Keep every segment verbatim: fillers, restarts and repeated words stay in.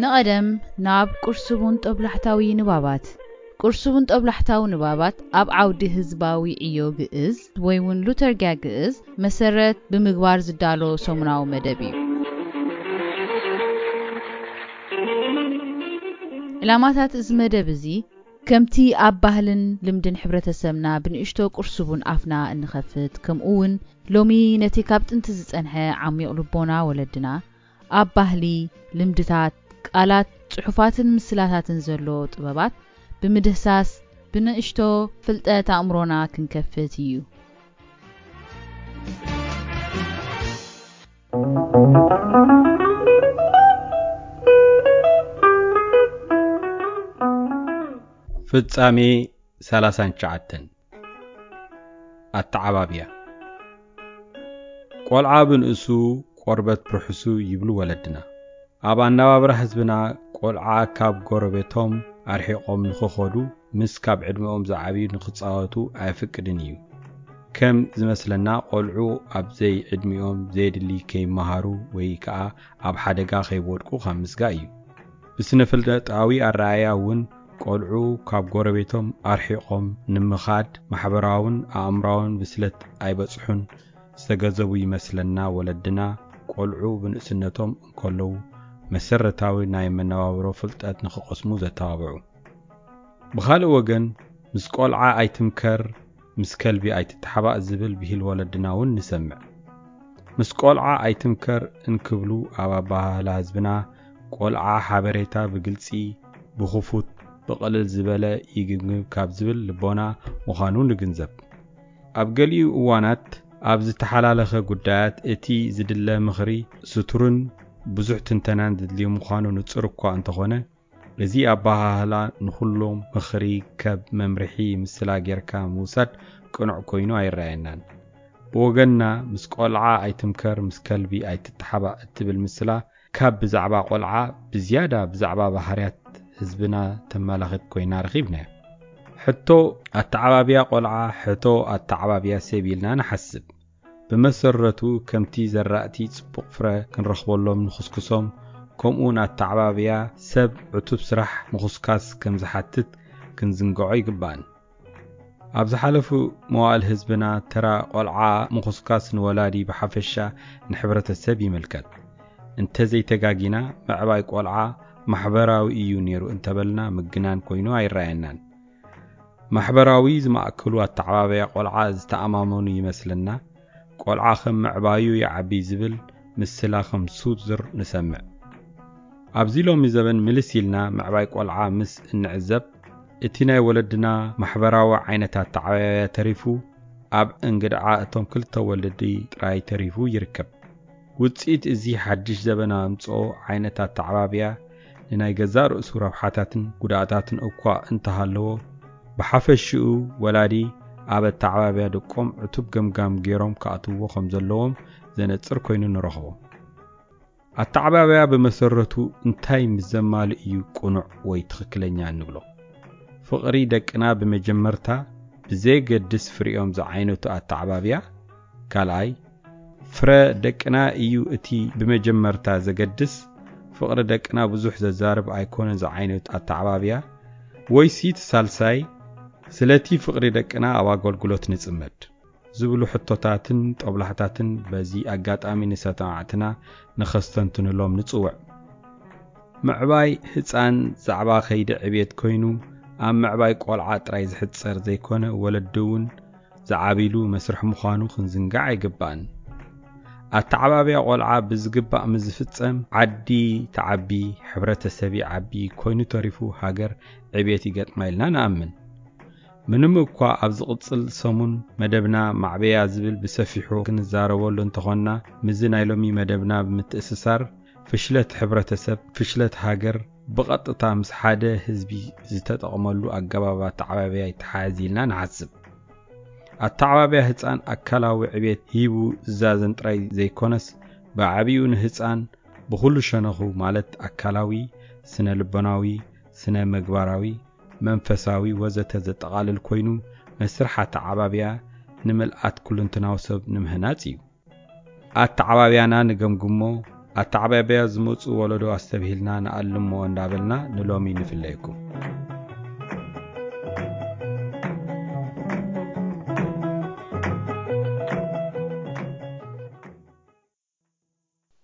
نقدم ناب كرسون تبلحتاوي نبابات كرسون تبلحتاو نبابات أب عودي هزباوي إيو جئز ويون لوتر جاجئز مسرت بمقوار زدالو سمناو مدبي لاماتات از مدبزي كمتي أب بهلن لمدن حبرة السمنا بنشتو كرسون أفنا نخفت كم أون لومي نتي كابت انتزت أنها عم يقلبونا ولدنا أب بهلي لمدتات قالات صحفات مسلاتات نزلو طبابات بمدهساس بنشتو فلتات أمرونا كنكفتيو فتصامي ثلاثان شعتن التعبابية قولعابن اسو قربت برحسو يبلو ولدنا أبان نوابر حزبنا قولعا كاب قربتهم أرحيقهم نخخدو مسكاب عدمهم زعبير نخصاواتو أفكرنيو كم زمسلنا قولعو أبزي عدمهم زيد اللي كي مهارو ويكا أبحادقا خيبوتكو خمسقايو بسنفلدت عوي الرعاياون قولعو كاب غوربيتهم أرحيقهم نمخاد محبراون أمراون بسلت أيبصحون استغزبو يمسلنا ولدنا قولعو بنسنتهم كلو مسرتاوي نايم نواورو فلطات نخقسمو زتابعو بخالو وغن مس قولعا ايتمكر مس كلبي ايتتحبا زبل به الولدنا ونسمع مس قولعا ايتمكر انكبلو ابا باهلا حزبنا قولعا حبريتا بغلصي بخفوت بقلل زبالة يجمع كابزبل لبنا وقانون الجنزب. أبقلي وانات أبز تحلالخ قدات إتي زد الله مغري سترن بزح تنتنان دلي مقانون تصرق أنتقنا لذي أباها هلا نخلهم مغري كاب ممرحي مسلاجير كاموسات كنع كينو عيرانان. بوجنا مسقلعة أيتمكر مسكلبي أيتتحبا تبل مسلا كاب بزعبا قلعة بزيادة بزعبا بحريات. حزبنا تمالغت كوينا رغيبنا حتو التعبابية قلعة حتو التعبابية سبيلنا نحسب بمسرتو كمتي زرقتي تسبقفرة كنرخبو اللهم نخسكسهم كمون التعبابية سب عتو بسرح مخسكاس كمزحاتت كنزنقعي قبان أبزحالفو موال حزبنا ترى قلعة مخسكاس نولادي بحفشة نحبرة السبي ملكت انتزي تقاقينا معباي قلعة محبراوي يونيرو انتبلنا مجنان كوينو عيرانان محبراوي زما اكلوا التعبابية قلعة زتأماموني يمسلنا قلعة خم عبايو يعبي زبل مسلا خمسوت زر نسمع ابزيلو مزبن ملسيلنا معباي قلعة مس انعزب اتنا ولدنا محبراوي عينتا التعبابية تريفو اب انقدعا اتم كل تولدي راي تريفو يركب وتسيت ازي حدش زبنا امتصو عينتا التعبابية إنها جزار أسورة بحاتاتن قداتاتن أقوى انتهالو بحفشو ولادي أبا التعبابية دقوم عطب جمجام جيروم كأطوو خمزلوهم زينة تركوين نرخوهم التعبابية بمسرتو انتاي مزمال إيو كونع ويتخكلين عن نبلو فقري دكنا بمجمرتا بزي قدس فريقهم زعينو تا التعبابية كالاي فرا دكنا إيو اتي بمجمرتا زي قدس فقرة دكنا بزوح زارب ايكون زعينة التعبابية ويسيت سالساي سلاتي فقرة دكنا اوا غلغلوت نصمد زبلو حطوتاتن طبلحاتن بزي اغاطامي نساتعتنا نخستنتن لهم نصوع معباي حصان زعبا خيد عبيت كوينو ام معباي قلعة طراي زحصر زيكونه ولدون زعابيلو مسرح مخانو خنزنقع يغبان التعبابية قلعة بزقبق مزفتسم عدي تعبي حبرة السبي عبي كوينو تريفو هاجر عبيتي قد مايلنا نأمن منم اقوى ابزقط صل سمون مدبنا معبيا زبل بسفيحو كنزارو لون تغنى مزينا يلومي مدبنا بمتأسسار فشلت حبرة السب فشلت هاجر بغط تامس حادة هزبي زتت اغمالو اقبابا تعبابية يتحازيلنا نعزب التعبابية هتسان أكلاوي عبيت هيبو زازن تراي زي كونس بعبيون هتسان بخلو شنخو مالت أكلاوي سنة لبناوي سنة مقبراوي منفساوي وزت زت غال الكوينو مسرحة تعبابية نملقات كل انتناوسب نمهناتي التعبابية نانقم قمو أتعبابيا زموت وولدو أستبهلنا نعلم واندابلنا نلومين في الليكم.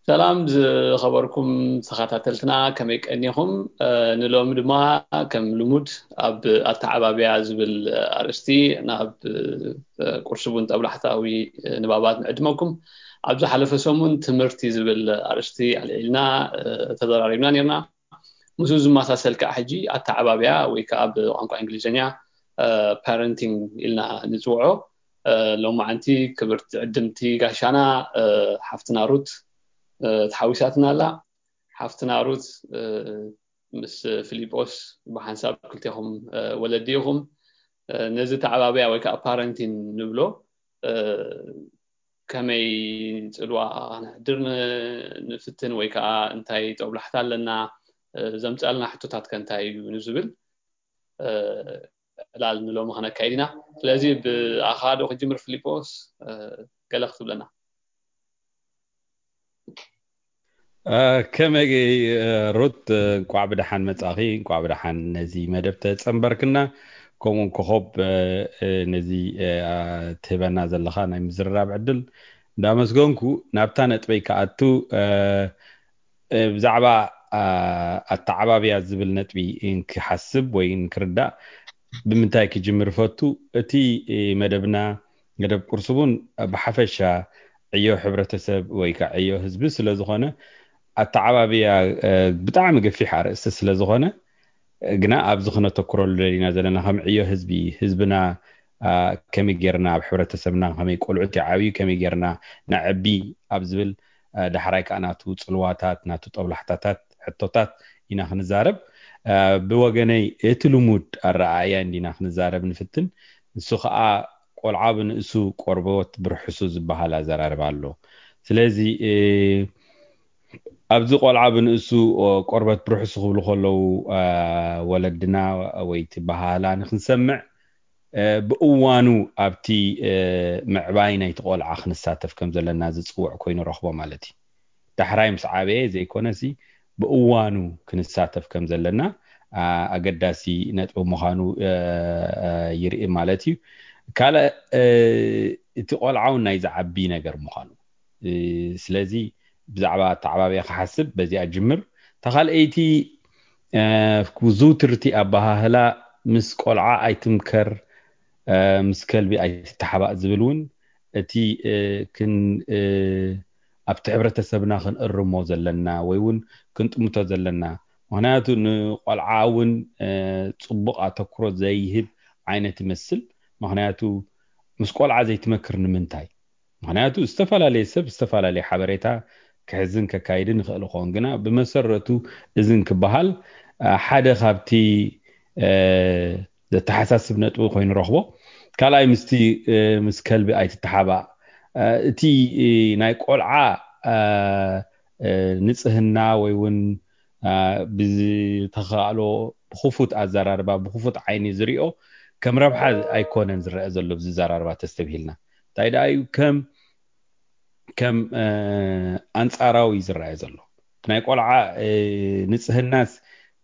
سلام ز خبركم سخاتاتلتنا كميك أنيهم نلوم دما كم لمود أب أتعبابيا زبل أرستي ناب كورسبون تبل حتاوي نبابات نقدمكم. عبد حلف سومن تمرتي زبل أرستي على إلنا تدار علينا نيرنا مزوز ما سأسأل كأحجي أتعبابيا ويكأب عنك إنجليزية parenting إلنا نزوعه لو ما عندي كبرت قدمتي قاشنا حفتنا روت تحويساتنا لا حفتنا روت مس فيليبوس بحنساب كلتهم ولديهم نزت عبابيا ويكأب parenting نبلو كما يتلوى درنا نفتن ويكا انتاي تقبل حتى لنا زمتقالنا حتو تاتك انتاي نزبل لعلنا لو مهانا كايدنا لازي بأخاد وخي جمر فيليبوس قال اختب لنا كما رد نكو عبد حان متاقي نكو عبد حان نزي مدبتة تسنبركنا كومون كخوب نزي تبنا زلخانا مزر رابع دل دامسقونكو نابتانت بيكاتو بزعبا التعبا بيعزبل نتبي انك حسب وينك ردا بمنتاكي جمر فاتو اتي مدبنا مدب قرصبون بحفشا عيو حبرتسب ويكا عيو هزبي سلازخانة التعبا بيع بتعمق في حارس سلازخانة جنا أب زخنة تكرر لنا زلنا هم عيو حزبي حزبنا كم يجرنا بحورة تسبنا هم يقول عتي عاوي كم يجرنا نعبي أبزبل ده حركة أنا توت صلواتات ناتوت أو لحتات حطات ينا خنزارب بوجناي إتلمود الرعاية ينا خنزارب نفتن السخاء والعاب نسو قربوت برحسوز بها لا زرار بالله سلازي أبزق والعاب نقصو قربة بروح صخب لخلو ولدنا ويتبها لان نسمع بقوانو أبتي معباينة يتقول عخن الساتف كم زل الناس تسقوع كوين رخبة مالتي تحريم صعبة زي كونسي بقوانو كن الساتف كم زل لنا أقداسي نتبو مخانو يرئي مالتي كالا تقول عون إذا عبينا غير مخانو سلازي بزعبا تعبابي حسب بزي أجمر تخال ايتي فكوزو ترتي أبها هلا مسكول عا ايتمكر مسكال بي ايتتحبا زبلون اتي كن ابتعبرة تسبنا خن الرمو زلنا ويون كنت متزلنا وهناتو نقول عاون تصبق تكرو زيهب عينة تمثل وهناتو مسكول عا زي تمكر نمنتاي وهناتو استفالة ليسب استفالة لحبريتا كازن كايدن خلقون جنا بمسرته إذن كبهال حدا خابتي ده تحساس بنت وخوين رخبة كلا مستي مسكال بأي تتحابع تي نايك قلعة نصهنا وين بتخالو بخوفت أزرار با بخوفت عيني زريقه كم ربح أيكون زر أزل لبز زرار با تستبهلنا تايدا أيو كم كم أنصاراوي زرع زلوا نايك قلعة نسه الناس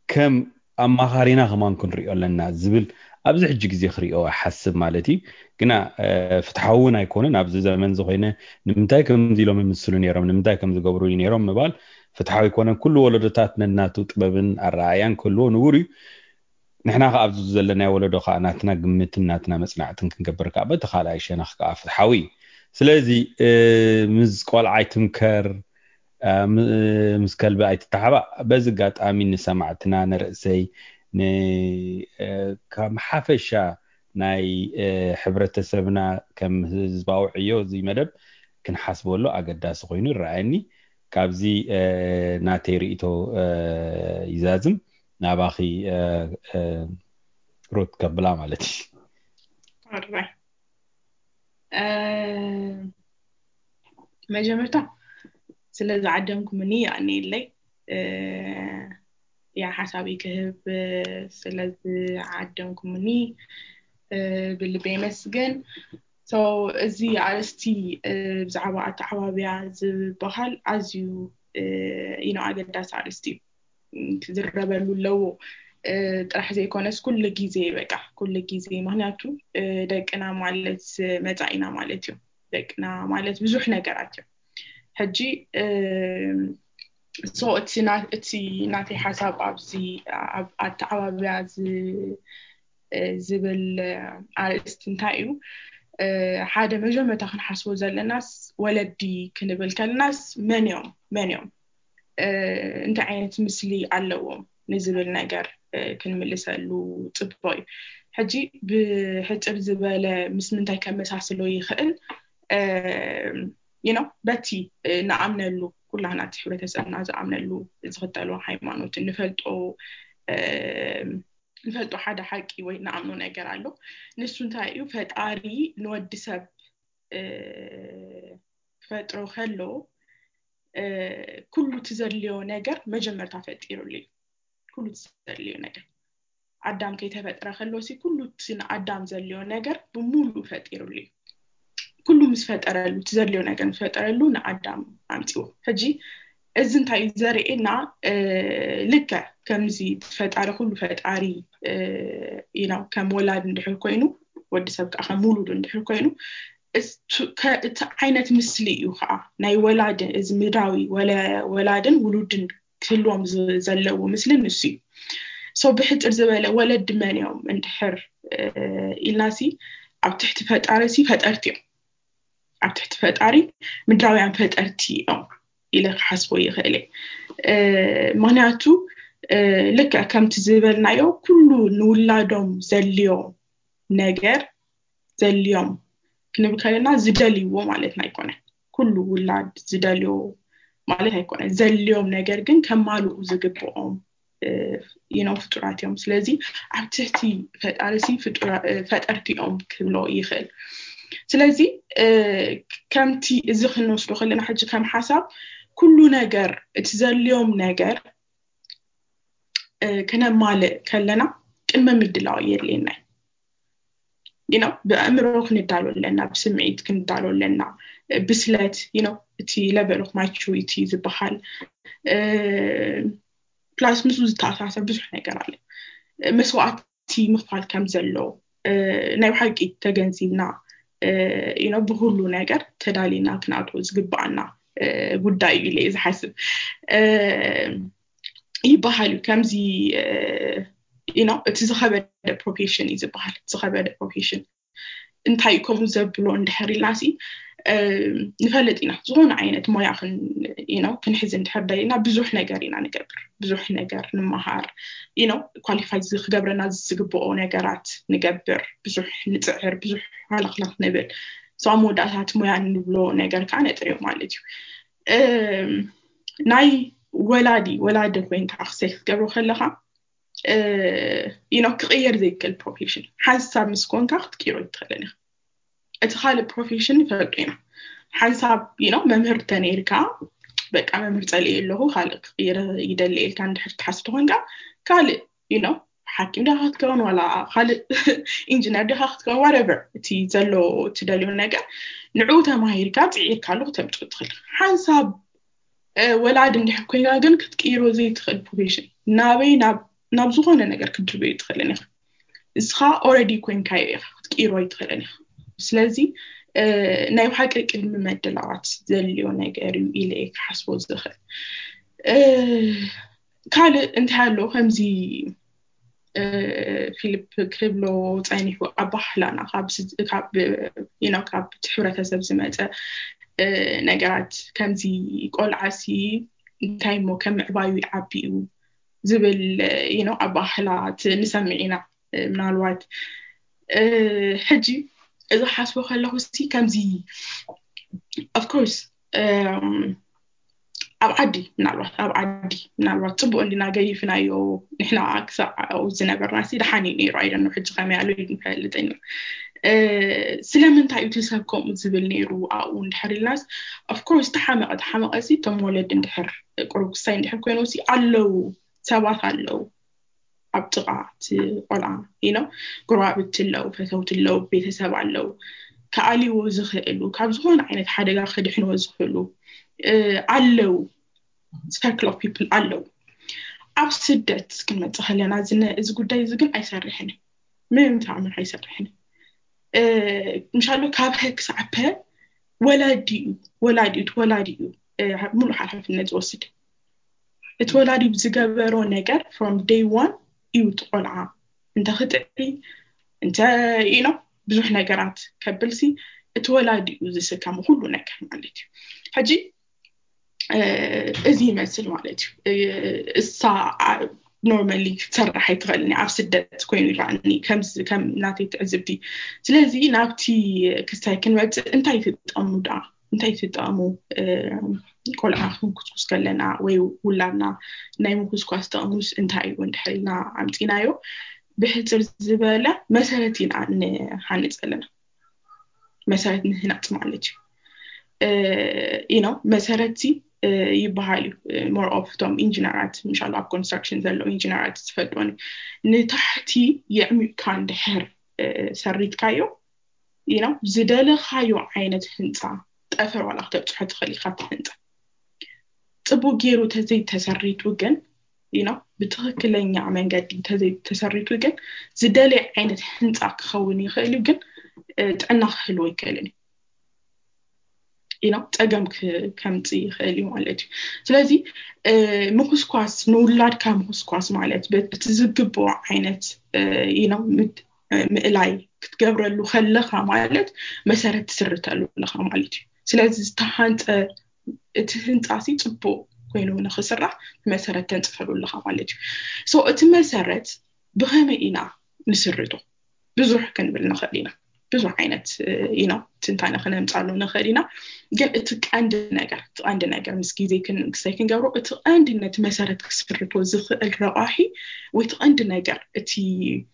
كم أما خارينا خمان كن ريقوا لنا زبل أبزح جيزي خريقوا حسب مالتي كنا فتحونا يكونن أبزح زمن زخينا نمتاي كم زيلو من مسلوني رم نمتاي كم زقبروني رم مبال فتحوا يكونن كل ولدتاتنا ناتو تبابن الرعايان كله نوري نحنا خا أبزح زلنا ولدو خاناتنا قمتنا ناتنا مسمعتن كنكبر كعبة تخال عيشنا خا فتحوي سلازي مزقال عيتمكر مسكال بقى يتتحبق بزقات آمين سمعتنا نرأسي كم حفشة ناي حبرة تسبنا كم زباو عيو زي مدب كن حسبو اللو أقداس غينو الرعاني كابزي ناتي رئيتو يزازم ناباخي روت كبلا مالتي أربعي ما جمرته سلذ عدمكم مني يعني اللي يا حسابي كهب سلذ عدمكم مني باللي بيمسجن so زي عرستي بزعبات عوابيع زبخل عزيو اینو عادت دست عرستی تدرب لولو ترح زي كونس كل جيزي بقى كل جيزي مهناتو دقنا معلت متعينا معلتو دقنا معلت بزوح نقراتو هجي صوت سيناتي ناتي حساب أبزي أب أتعب بعز زبل على استنتاجه هذا مجمع تخن حسوا زل الناس ولدي كنا بالكناس من يوم من يوم أنت عينت مثلي على يوم نزل النجار كنا لسه لو تباي هجي بحج أبزبالة مثل أنت كم ساعة لو يخل you know بتي نعمنا له كلها نتحول تسألنا إذا عملنا له إذا قالوا حيمانو تنفلت أو نفلت أحدا حكي وين عملوا نجار له نسون تايو فهد عاري نود سب فهد روخلو كله تزرليو نجار ما جمرت فهد يرولي كله تزرليو نجار عدام كي تفهد روخلو سي كله تسين عدام زرليو نجار بمولو فهد يرولي كله مسفات أرلو تزرليون أجن مسفات أرلو نعدم عمتيو هجي إذن تاي زرقنا ااا لك كم زيد فات على كله فات عري ااا ينام كم ولاد ندخل كينو ود سبك أخمولو ندخل كينو إس ك عينة مثلي يخاء ناي ولادن إذ مراوي ولا ولادن ولودن كلهم زلوا مثل النسي صبحت أرزبالة ولد من يوم ندحر ااا الناسي عم تحت فات عرسي فات أرتيو عم تحتفت عري من راوي عم فهد أرتي أو إلى حسوي غالي أه منعتو أه لك كم تزبل نايو كله نولادهم زليوم نجار زليوم كنا بكلنا زداليو مالتنا يكونه كله ولاد زداليو مالتنا يكونه زليوم نجار جن كم مالو زجبوهم أه ينام فتراتهم سلازي عم تحتي فهد أرتي فترة فهد أرتي أم كله يخل سلازي كم تي إزخن نوصلو خلينا حاجة كم حساب كله نجار تزال اليوم نجار كنا مال كلنا كنا مدلعير لنا ينو بأمرك ندالو لنا بسمعيت كندالو لنا بسلات ينو تي لبروك ما تشوي تي زبحال بلاس مسوز تعرف بسح نجار عليه مسوات تي مفعل كم زلوا نايو حقي تجنزينا إنه بقوله نجار تدالينا كناتوز قبعنا قداي إليه إذا حسب يبحلو كم زي إنه تزخبر البروفيشن إذا بحال تزخبر البروفيشن انتايكم زبلون دحري لاسي نفلت إنه زون عينة ما يأخذ إنه كنحزن دحرينا بزوح نجارينا نجبر بزوح نجار نمهار إنه qualified زخ جبرنا زقبو نجارات نجبر بزوح نتعر بزوح على خلاص نبل صامود أثاث ما يعني نبلو نجار كأنه تريو مالتيو ناي ولادي ولادي وين تعخسخ جبرو خلها إنه كغير ذيك البروفيشن حسب مسكون تحت كيرو يتخلني اتخال profession فرقنا حساب ينو ممهر تنيركا بقى ممهر تلي له خالق غير يدلل كان تحسبون كا قال ينو حكيم ده هتكون ولا خالق انجينير ده هتكون whatever تي زلو تدلون نجا نعوتها ما هيركا تعيركا له تمت تدخل حساب ولاد من حكي قاعدن كتير وزيد تدخل profession نابي ناب نابزوجنا نجار كنت بيدخلني إسخا already كون كاير كتير ويدخلني سلازي آه، نايو حقق الممدلعات زليون اقاريو إليك حسبو الزخل آه، كالي انتحالو همزي آه، فيليب كريبلو تعيني هو أبحلانا كاب ينو كاب تحورة تسبزمات آه، ناقرات كمزي قول عاسي كايمو كم عبايو يعبيو زبل ينو أبحلات نسمعينا من الوقت آه، حجي إذا حسبوا خلاه سي كم زي، of course أمم أبعدي من الوقت أبعدي من الوقت طبعاً لنا جاي فينا يو نحن أكثر أو زنا برناسي دحاني نيرو أيضاً نحج قامي على المحل دينه ااا سلامن تعيو تسابكم زبل نيرو أو نحر الناس of course تحمق تحمق أسي تم ولد نحر قروق سين نحر كونو سي علو سوا علو أبتقعت قلعة، هنا قرعة بتلو فتو تلو بيتسبع اللو كعلي وزخلو كعبزون عينة حدا خد حين وزخلو علو circle of people alone. I've said that Skinmatzahalianazina is good days again. I said, Hen, men time, I said, Hen. Mshalo Cab Hex Ape, well, I do, well, I do, well, I do. Mulhav Ned was it. It will add Zigavero Neger from day one, youth on our integrity, and you know, Bzunegarat Cabelsi, it will add you the Sakamhulunek Malit. Haji. As you mentioned, it's normally Sarah after that, Queen Rani comes to come not it as if the Silesi Napti Kisakan was entitled Amuda, entitled Amu, Cola Huscalena, Way Ulana, name Husquasta Mus entitled when Helena Antinayo, Beheter Zibella, Messeratin and Hannes Elena. Messeratin Hinat Malich. You know, Messerati. You buy more of them in general, inshallah, constructions and in general, it's fed on Netahti, Yam can't hair, Sarit Kayo, you know, Zidel Hayo Ainet Hinta, Eferal after Tatrali Hatant. Tabugiro Tazit Tazarit again, you know, Betakiling Yamanga Tazit Tazarit again, Zidel Ainet Hinta Hawini Helugan, and Nahiloi Kelly. You know, again, come to early mileage. So let's see, Mokusquas, no lad come Husquas mileage, but it is a good boy in it, you know, like Gabriel Luhella mileage, Messeret Serta Luhamalit. So let's hunt a hint as it's a bow, Queen Husera, Messeret and Ferulahamalit. So it's Messeret, Bohemina, Misserito, Bizurkan Vilnahadina. It, you know, Tintana and Talona Herina, get it to end the nagger, to end the nagger, Miski, they can second go to end in it, Messeret Spiritus Rahi, with end the nagger, a tea.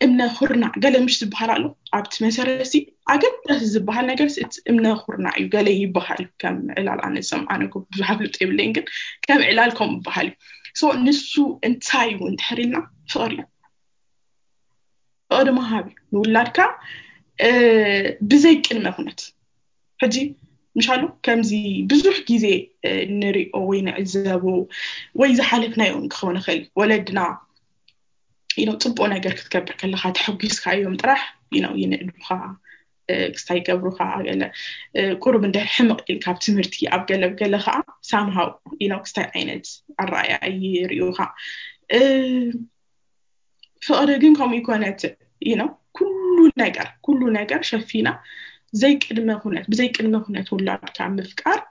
Imna Horna, Galamish Bahalo, apt Messeresi. I get that is the Bahanagas, it's Imna Horna, you Galay Bahal, come Elal and some Anako Bahalu table lingon, come Elal come Bahal. So Nisu and Taiwan Herina, sorry. Odamahavi, no Larka. بزيك المهنات حجي مشالو كمزي بزوح كيزي نري أوين عزابو وإذا حالفنا يوم كخونا خل ولدنا ينو طبونا قرك تكبر كلا خات حبيس خا يوم ترح ينو ينقلوها كستاي كبروها قلا كورب ده حمق الكابت مرتي أبقلا بقلا خا somehow ينو كستاي عينت الرأي يريوها فأرجعين كم يكونت ينو كل نجار كل نجار شافينا زي كلمة هنا زي كلمة هنا تقول لا بتعمل الفكر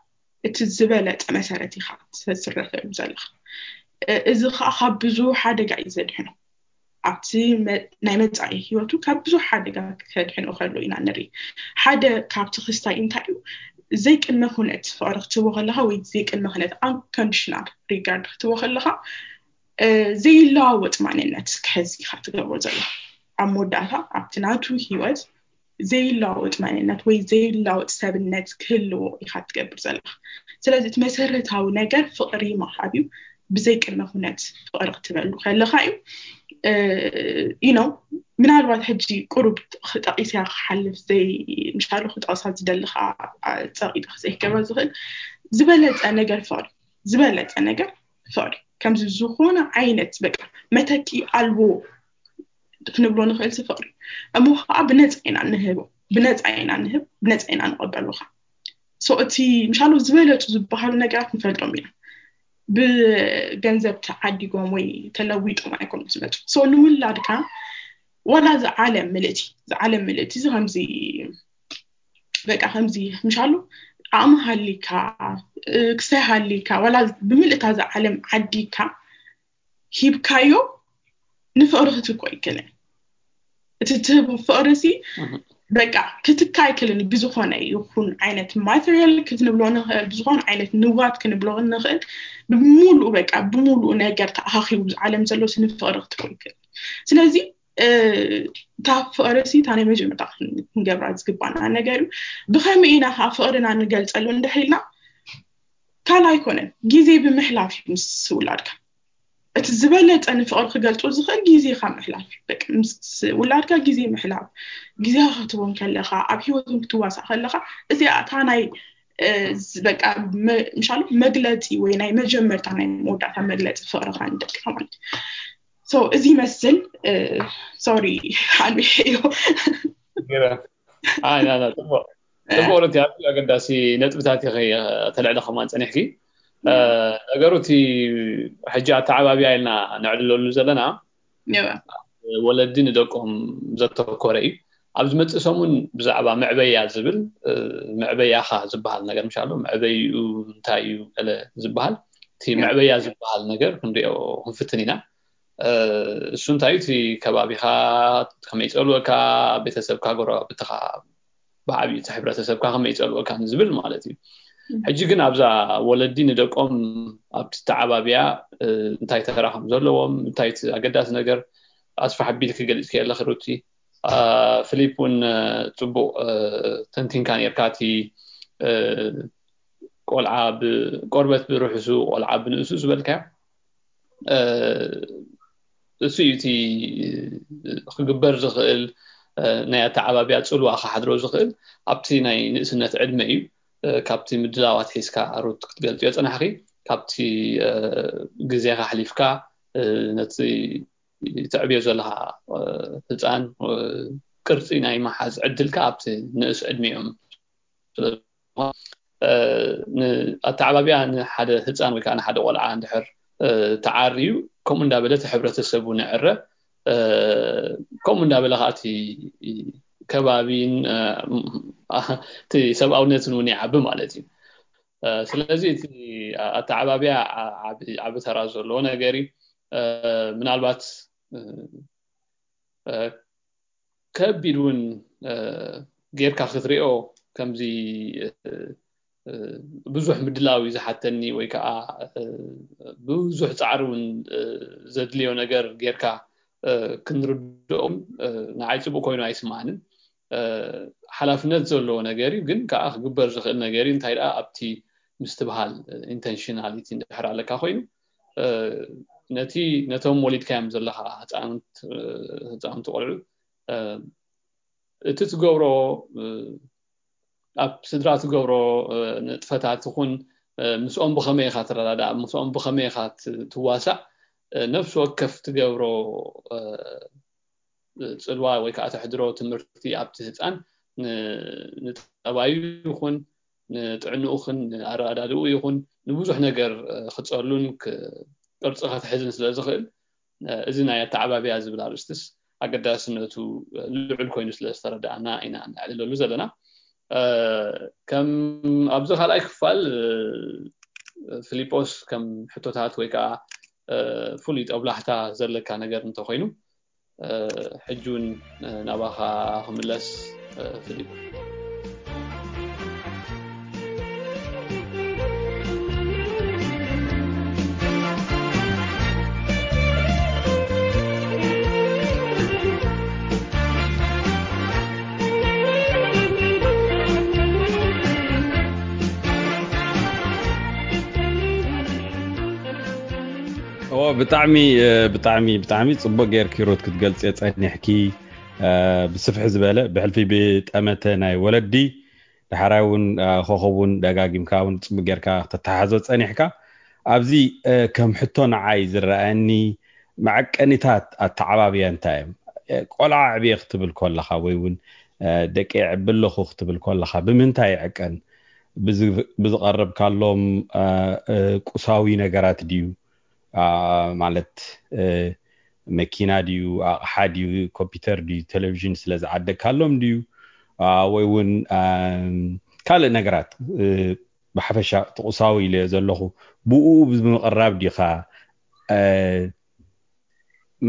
الزبالة مسارتي خلاص هالسرعة مزلخ إذا خاب بزوج حدا قاعد يزيد هنا عطي ما نمت عليه وتو كاب بزوج حدا قاعد يزيد هنا وخلوا إن نري حدا كاب تخصصي إنتايو زي كلمة هنا تفارق توغلها ويزي كلمة هنا unconditional regard توغلها زي لا وتمعني الناس كهزي خاطر قوزلها Amodata, Aptinatu, he was. They loud man in that way, they loud seven nets kilo, he had Gabriel. So that it may say that how Neger for a rima have you, Bizek and Mahonet for a Tivel. You know, Minarwat had G. Corrupt Isa Halif, they Shalot Asad Delha, Said Hekarazil. The ballet and Neger for the ballet and Neger for comes Zuhona Ainet Becker, Metaki Alwo. تنبرون خيل سفاري أموها بنت عين عن نهبه بنت عين عن نهب بنت عين عن قبل وخا سوتي مشانو زبالة تزبحلو نجات نفدرم بينا بجنزب تعدي قوم وي تلويت وما يكون مسمات سو نقول لاركا ولا ذا عالم ملتي ذا عالم ملتي ذا همزي بقى همزي مشانو عمها اللي كا كسها اللي كا ولا بملت هذا عالم عدي كا هيبكايو نفرغت كوي كلام تتبو فرسي بقى كتكاي كلام بزخون يكون عينة ماتريال كنبلونه بزخون عينة نوات كنبلونه غير بمول وبقى بمول وناجرت أخي وعالم زلوا سنفرغت كوي كلام سلازي تاف فرسي تاني مجمع متأخن نجبرات زقبان أنا جارو بخام إينا هافرنا نجلس ألون دحيلنا كلا يكونه جزء بمحلافي مسولارك أتزبلت أنا في أرخ قالت وزخان جيزي خام حلاب بك مس ولا أركا جيزي محلاب جيزي خطوة مكلخة أبي وزن كتواسع خلخة إذا أتاناي በቃ ኢንሻአላህ መግለጽ ወይ ናይ መጀመርታ ናይ ሞዳታ መግለጽ ፈረጋ እንደክ ማለት ሶ እዚ መስል ሶሪ አንዴ አይ ና ና ተቦ ተቦረት ያብ ያገዳሲ ነጥብታት ተላዕለ ኸማን ፀንሕኪ ነገሩቲ ሕጃ ተዓባቢ አይልና ንዕልለሉ ዘለና ወለድን ደቆም ዘተኮረይ ኣብዚ መጥሰሙን ብዛዕባ መዕበያ ዝብል መዕበያኻ ዝበሃል ነገር ምሻለው መዕበይኡ እንታይ እለ ዝበሃል እቲ መዕበያ ዝበሃል ነገር ክንዲዮ ፍትኒና እሱ እንታይ እቲ ከባቢኻ ከመይፀልወካ ቤተሰብካ ጎራ ብትኻ ባዓቢ ተሕብረተሰብካ ከመይፀልወካ ዝብል ማለት እዩ ሕጂ ግን ኣብዛ ወለዲ ንደቆም ኣብቲ ተዓባብያ እንታይ ተራኸም ዘለዎም እንታይ ኣገዳስ ነገር ኣስፋሕ ቢልክ ገልጽ ከላ ኽሩቲ ፊሊፖን ጽቦ ተንቲን ካን ይርካቲ ቆልዓ ብቆርበት ብሩሕሱ ቆልዓ ብንእሱ ዝበልካ እሱይቲ ኽግበር ዝኽእል ናይ ተዓባብያ ጽልዋ ኻድሮ ዝኽእል ኣብቲ ናይ ንእስነት ዕድመ እዩ ካብቲ ምድላዋት ሒስካ ሩት ክትገልጽ የጽናሕኺ ካብቲ ግዜኻ ሕሊፍካ ነቲ تعبيه زلها فلان قرصي ناي ما حاز عدلك ابت ناس ادميهم اتعبابيان حدا فلان وكان حدا ولا عند حر تعاريو كم اندابله حبرتسبو نعره كم اندابلهاتي كبابين تي سباونتن ونعب مالتي سلازي اتعبابيا عب ترازلو نغري من البات كبيرون غير كاختريو كمزي بزوح مدلاوي زحتني ويكا بزوح تعارون زدليو نجر غير كا كنردوم نعيصبو كوينو ايسمانن حلافنت زلو نجري كن كا غبر زخل نجري انتاي ابتي مستبحال انتنشناليتي ندحر على كا خوينو نتي نتوم وليد كام زلها هتعمت هتعمت قرر تتجورو أب سدرات جورو نتفتح تكون مسؤول بخمية خاطر هذا مسؤول بخمية خات تواسع نفس وقف تجورو الواي ويكأت حضروا تمرتي أب تهتأن نت أبايو يكون نتعنو يكون على هذا لو يكون نبوزح نجر ختصارلون ك قرص اخذ حزن سلا زخل اذنايا تعبابيا زبل ارستس اقداسنتو لعل كوين سلا استردعنا اين ان عللو زلنا كم ابز خال اكفال فيليبوس كم حتوتات ويكا فوليت ابلحتا زلكا نجر انت خوينو حجون نباخا خملس فيليب بطعمي بطعمي بطعمي صبو غير كيروت كتجلص يصحني حكي بسفح زباله بحلفي بطمته ناي ولدي دحراون خوخون دغاغيم كاون صبو غير كا تتحازو صنيحكا ابزي كم حتون عايز راني معقنيتات التعبابيه انتايم قلع عبي يختبل كل خاوي ون دقي عبل لخو يختبل كل خا بمنتاي عقن بزقرب كالوم قساوي نغرات ديو ማለት መኪና ዲዩ አሃዲዩ ኮምፒውተር ዲ ቴሌቪዥን ስለዛ አደካሎም ዲዩ ወይውን ካለ ነገራት በሐፈሻ ጥቁሳው ኢለ ዘለኹ ብኡ ብመቀራብ ዲኻ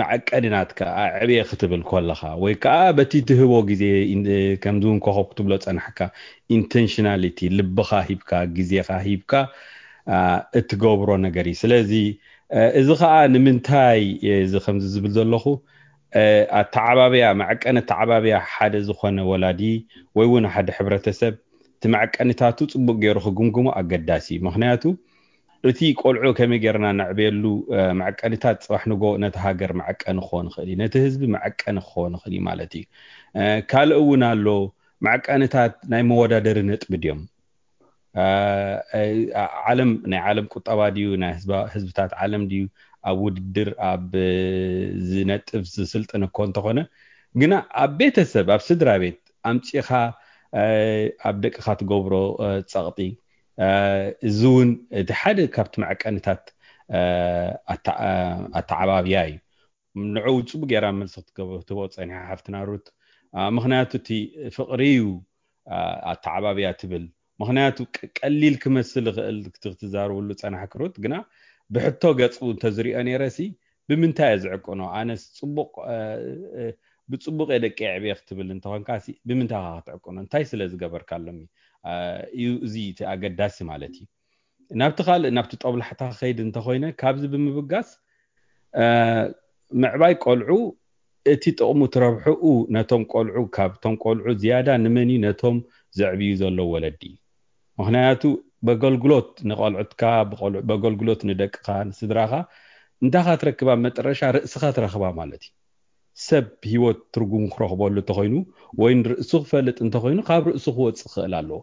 ማዕቀድናትካ አዕብየ ክትብል ኮለኻ ወይ ከዓ በቲ ትህቦ ግዜ ከምዱን ኮኸብ ክትብሎ ጸንሕካ ኢንተንሽናሊቲ ልብኻ ሂብካ ግዜኻ ሂብካ እትገብሮ ነገሪ ስለዚ እዚ ኸዓ ንምንታይ እዚ ከምዚ ዝብል ዘለኹ ኣተዓባብያ ማዕቀነ ተዓባብያ ሓደ ዝኾነ ወላዲ ወይ እውን ሓደ ሕብረተሰብ ትማዕቀነታቱ ጽቡቕ ገይሩ ኽጉምጉሙ ኣገዳሲ ምኽንያቱ እቲ ቆልዑ ከመይ ገርና ናዕብየሉ ማዕቀነታት ጽባሕ ንጎ ነቲ ሃገር ማዕቀነ ኾን ኽእል ነቲ ህዝቢ ማዕቀነ ኾን ኽእል ማለት እዩ ካልእ እውን ኣሎ ማዕቀነታት ናይ መወዳደሪ ነጥብ ድዮም ዓለም ናይ ዓለም ቁጠባ ዲዩ ናይ ህዝብታት ዓለም ዲዩ ኣውድድር ኣብ ዝነጥፍ ስልጣን ኮንተ ኾነ ግና ኣብ ቤተሰብ ኣብ ስድራ ቤት ኣምጪኻ ኣብ ደቅኻ ትገብሮ ጻቕጢ እዙን ተሓደ ካብት ማዕቀንታት ኣታዓባብያይ ንዑ ጽቡቕ ያራ መልስት ትገብሮ ተወጻኒ ሓፍትና ሩት ምኽንያቱ እቲ ፍቅሪዩ ኣታዓባብያ ትብል ምኽንያቱ ቀሊል ክመስል ኽእል ክትዛርብሉ ጻናሕ ክሩት ግና ብሕቶ ገጽ ተዝሪኦ ነረሲ ብምንታይ ዝዕቆ ነው ኣነስ ጽቡቕ ብጽቡቕ ደቂ ዕብየኽ ትብል እንተኾንካሲ ብምንታይ ኻትዕቆ ነው እንታይ ስለ ዝገበርካሎም እዩ እዚ ተኣገዳሲ ማለት እዩ ናብቲ ኻልእ ናብቲ ጦብላሕታ ኸይድ እንተኾይነ ካብዚ ብምብጋስ ምዕባይ ቆልዑ እቲ ጥቕሙ ትረብሕኡ ነቶም ቆልዑ ካብቶም ቆልዑ ዝያዳ ንመን ነቶም ዘዕብዩ ዘለዉ ወለዲ ምክንያቱ በገልግሎት ንቆልዑትካ በገልግሎት ንደቅኻ ንስድራኻ እንታኻ ትረክባ መጥረሻ ርእስኻ ትረክባ ማለት እዩ ሰብ ህይወት ትርጉም ክረኽበሉ እንተኾይኑ ወይ ንርእሱ ክፈልጥ እንተኾይኑ ካብ ርእሱ ክወፅእ ክእል ኣለዎ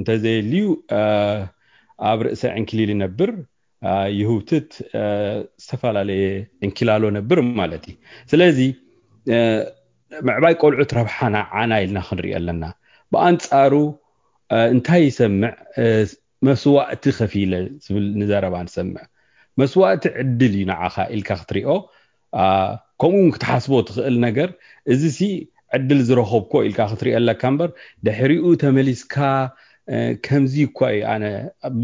እንተዘይልዩ ኣብ ርእሲ ዕንክሊል ይነብር ይሁትት ዝተፈላለዩ እንክላሎ ነብር ማለት እዩ ስለዚ ምዕባይ ቆልዑ ትረብሓና ዓና ኢልና ክንርኢ ኣለና በአንጻሩ እንታይ ይስምዕ መስዋዕቲ ኸፊለ ዝብል ንዛረባ ንስምዕ መስዋዕቲ ዕድል ይናዓኻ ኢልካ ክትሪኦ ከምኡ ክትሓስቦ ትኽእል ነገር እዚ ሲ ዕድል ዝረኸብኮ ኢልካ ክትሪኦ ኣለካ እምበር ድሕሪኡ ተመሊስካ ከምዚ እኮ ኣነ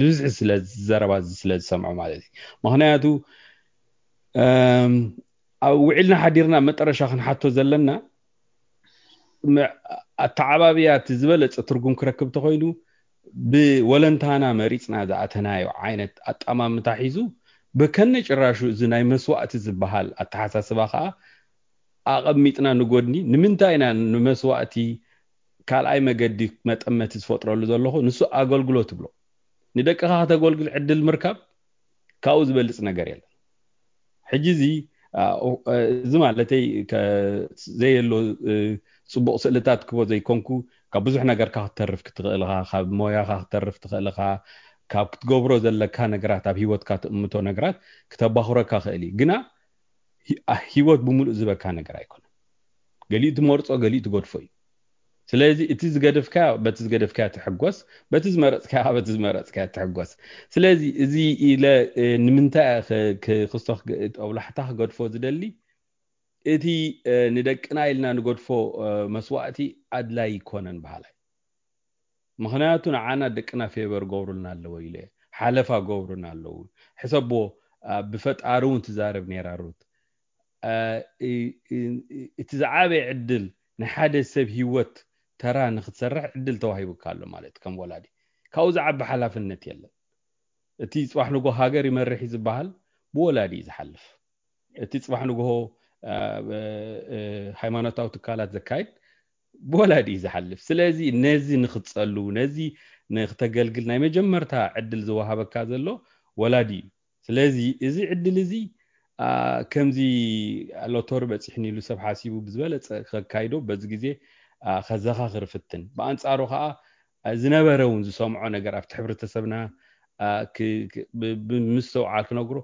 ብዙሕ ስለ ዝዛረባ ስለ ዝሰምዑ ማለት እዩ ምክንያቱ ኣብ ውዕልና ሓዲርና መጠረሻ ክንሓቶ ዘለና ኣተዓባብያት ዝበለፀ ትርጉም ክረክብ ተኾይኑ ብወለንታና መሪፅና ዝኣተናዮ ዓይነት ኣጠማምታ ሒዙ በከነ ጭራሹ እዚ ናይ መስዋዕቲ ዝበሃል ኣተሓሳስባ ከዓ ኣቐሚጥና ንጎድኒ ንምንታይ ኢና ንመስዋዕቲ ካልኣይ መገዲ መጠመት ዝፈጥረሉ ዘለኹ ንሱ ኣገልግሎት ብሎ ንደቅኻ ተገልግል ዕድል ምርካብ ካብኡ ዝበልፅ ነገር የለን ሕጂ እዚ እዚ ማለተይ ዘየሎ ጽቡቕ ስእልታት ክቦ ዘይኮንኩ ካብ ብዙሕ ነገርካ ክትተርፍ ክትኽእልኻ ካብ ሞያኻ ክትተርፍ ትኽእልኻ ካብ ክትገብሮ ዘለካ ነገራት ኣብ ሂወትካ ትእምቶ ነገራት ክተባኽረካ ክእል እዩ ግና ሂወት ብምሉእ ዝበካ ነገር ኣይኮነን ገሊኡ ትመርፆ ገሊኡ ትጎድፎ እዩ ስለዚ እቲ ዝገደፍካ በቲ ዝገደፍካ ተሕጎስ በቲ ዝመረፅካ በቲ ዝመረፅካ ተሕጎስ ስለዚ እዚ ኢለ ንምንታይ ክኽስቶኽ ኣብላሕታ ክገድፎ ዝደሊ እቲ ንደቅና ኢልና ንገድፎ መስዋዕቲ ኣድላይ ይኮነን ባህላይ ምክንያቱ ንዓና ደቅና ፌቨር ገብሩልና ኣለዎ ኢለ ሓለፋ ገብሩልና ኣለዎ ሕሰቦ ብፈጣሪ እውን ትዛረብ ነይራ ሩት እቲ ዝዓበየ ዕድል ንሓደ ሰብ ሂወት ተራ ንክትሰርሕ ዕድል ተዋሂቡካ ኣሎ ማለት ከም ወላዲ ካብኡ ዝዓቢ ሓላፍነት የለን እቲ ፅባሕ ንጎ ሃገር ይመርሕ ዝበሃል ብወላዲ ዝሓልፍ እቲ ፅባሕ ንጎ ሃይማኖታዊ ትካላት ዘካይድ ብወላዲ ዝሓልፍ ስለዚ ነዚ ንክትፀሉ ነዚ ንክተገልግል ናይ መጀመርታ ዕድል ዝወሃበካ ዘሎ ወላዲ ስለዚ እዚ ዕድል እዚ ከምዚ ሎተሪ በፅሕኒሉ ሰብ ሓሲቡ ብዝበለፀ ከካይዶ በዚ ግዜ ከዘኻኽር ፍትን ብኣንፃሩ ከዓ ዝነበረውን ዝሰምዖ ነገር ኣብቲ ሕብረተሰብና ብምስተውዓል ክነግሮ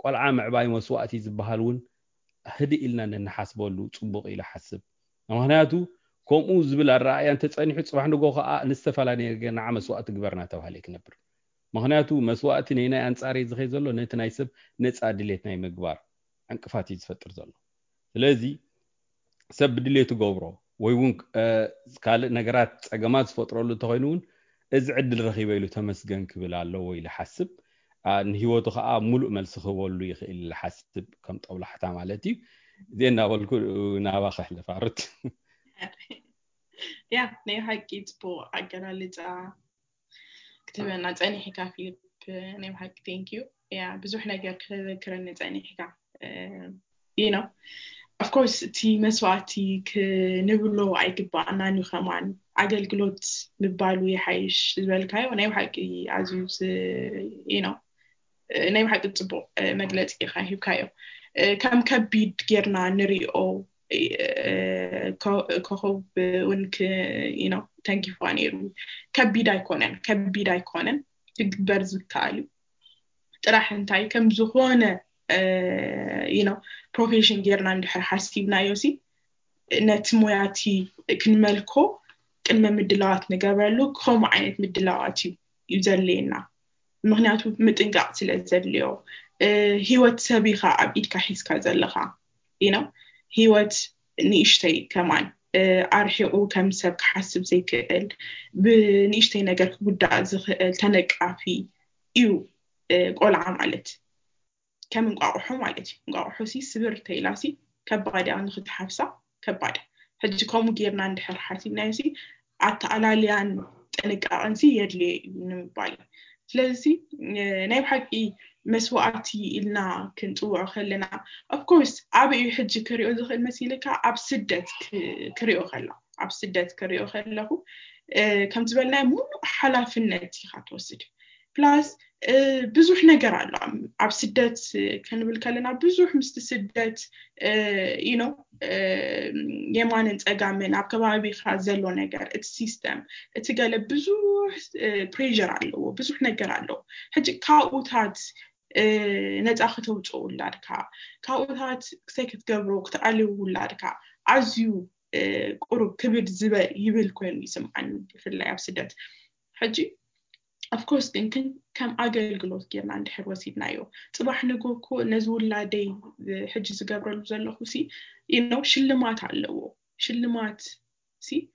ቆልዓ ምዕባይ መስዋዕቲ ዝበሃል እውን ህድእ ኢልና ነንሓስበሉ ፅቡቕ ኢሉ ሓስብ ምክንያቱ ከምኡ ዝብል ኣረኣያ እንተፀኒሑ ፅባሕ ንጎ ከዓ ንዝተፈላለየ ገናዓ መስዋዕቲ ግበርና ተባሃለ ክነብር ምክንያቱ መስዋዕቲ ናይ ናይ ኣንፃሪ ዝኸይ ዘሎ ነቲ ናይ ሰብ ነፃ ድሌት ናይ ምግባር ዕንቅፋት ዝፈጥር ዘሎ ስለዚ ሰብ ብድሌቱ ገብሮ ወይ እውን ካልእ ነገራት ፀገማት ዝፈጥረሉ እንተኮይኑ እውን እዚ ዕድል ረኺበ ኢሉ ተመስገን ክብል ኣለዎ ኢሉ ሓስብ ንሂወቱ ከዓ ሙሉእ መልሲ ክህበሉ ይኽእል ሓስብ ከም ጠብላሕታ ማለት እዩ እዚ እናበልኩ ናባ ክሕልፍ ኣርት ያ ናይ ሓቂ ፅቡቅ ኣገላልፃ ክትበና ፀኒሕካ ፊልፕ ናይ ሓቂ ታንክ ዩ ያ ብዙሕ ነገር ክዘክረኒ ፀኒሕካ you know of course ti መስዋዕቲ ክንብሎ ኣይግባእና ንኸማን ኣገልግሎት ምባሉ ይሓይሽ ዝበልካዮ ናይ ሓቂ ኣዝዩ you know ናይ ሓቂ ፅቡቅ መግለፂ ሂብካዮ ከም ከቢድ ጌርና ንሪኦ ከኸብ ውን you know تنقفانيرو كبيد أيكونن كبيد أيكونن تقدر زكالو تراح انتاي كم زخوانة you know profession غيرنا من دحر حسيبنا يوسي نتموياتي كنملكو كنما مدلعات نقابلو كم عينت مدلعاتي يزلينا مغنياتو متنقعت لأزليو هيوات سابقة عبيد كحيس كازلغا you know هيوات نيشتي كمان أرحيقو كم سبق حسب زي كقل بنيشتي نقرق بدا تنقع في إيو قول عام علت كم نقاوحو مالتي نقاوحو سي سبر تيلاسي كبادة نخد حفصة كبادة هجي كومو جيرنا ندحر حاسي ناسي عطالا ليان تنقع انسي يدلي نمبالي سلازي نايب حقي مسواتي إلنا كنتو عخلنا of course عبي يحجي كريو دخل المسيلكة عب سدت كريو خلا عب سدت كريو خلاهو كم تبالنا مو حلاف النتي خاتوسد بلاس بزوح نقر على عب سدت كانوا بالكلنا بزوح مستسدت you know يمان انت اقامن عب كبابي خازلو نقر it's system اتقال بزوح pressure علو بزوح نقر علو حجي كاوتات نت أخته تقول لاركا كأوضاع سكت قبروك تعلو لاركا عزيو قرب كبير زبا يبلكون يسمع عن في اللعب سدات حجي of course يمكن كم أقل قلوس كيرنا عند حروسي بنايو صباح نقولكو نزول لدي حجي زقبر الوزل خوسي إنه شلمات علو شلمات سي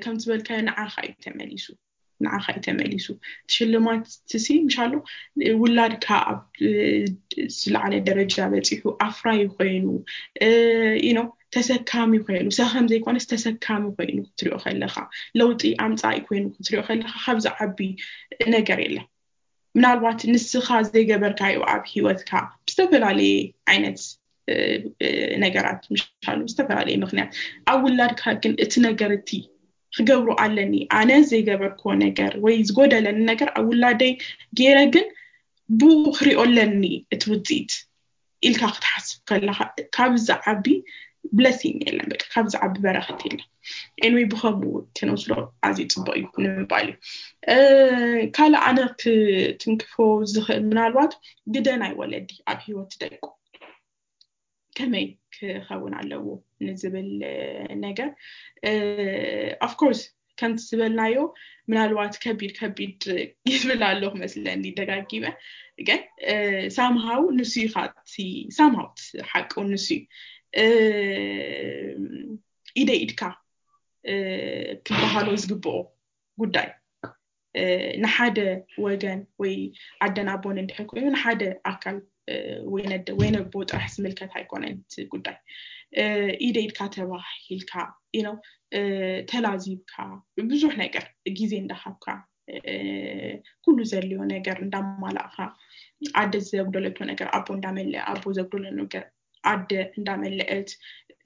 كم تبل كان عاخي تمليسو نعاخة تماليسو تشلمات تسي مشالو ولا ركاب على الدرجة بتيحو أفراي يخينو ينو تسكام يخينو سهم زي كونس تسكام يخينو تريو خلخا لو تي أمتع يخينو تريو خلخا خبز عبي نجريله من الوقت نسخة زي قبل كايو عبي وذكاء بستقبل عليه عينت نجارات مشالو بستقبل عليه مغنيات أول ركاب كن اتنجرتي خجورو علني أنا زي جبر كونجر ويز جودا للنجر أو لدي جيرجن بوخري علني اتوديت الكاخد حسب كله كابز عبي بلسين يلا بك كابز عبي برختيله إنه يبخبو تنوصله عزيز باي من بالي ااا كلا أنا ت تنكفو زخ من الوقت جدا أي ولدي أبي وتدقو كمي كخون علوه نزبل نجا of course كانت زبل نيو من الوقت كبير كبير يزبل علوه مثلاً اللي دقاقيمه جا somehow نسي خاتي somehow حق ونسي إيدا إيدكا كبهاروز جبوا قداي نحدا وجن وعدنا بون نحكو نحدا أكل وين وين البوت أحسن ملكات هيكون أنت قداي إيدا إيدكا تروح هيلكا you know تلازيبكا بزوح نجار جيزين دحبكا كل زليو نجار ندم ملاها عد الزبد لتو نجار أبو ندمل أبو زبد لنجار عد ندمل أت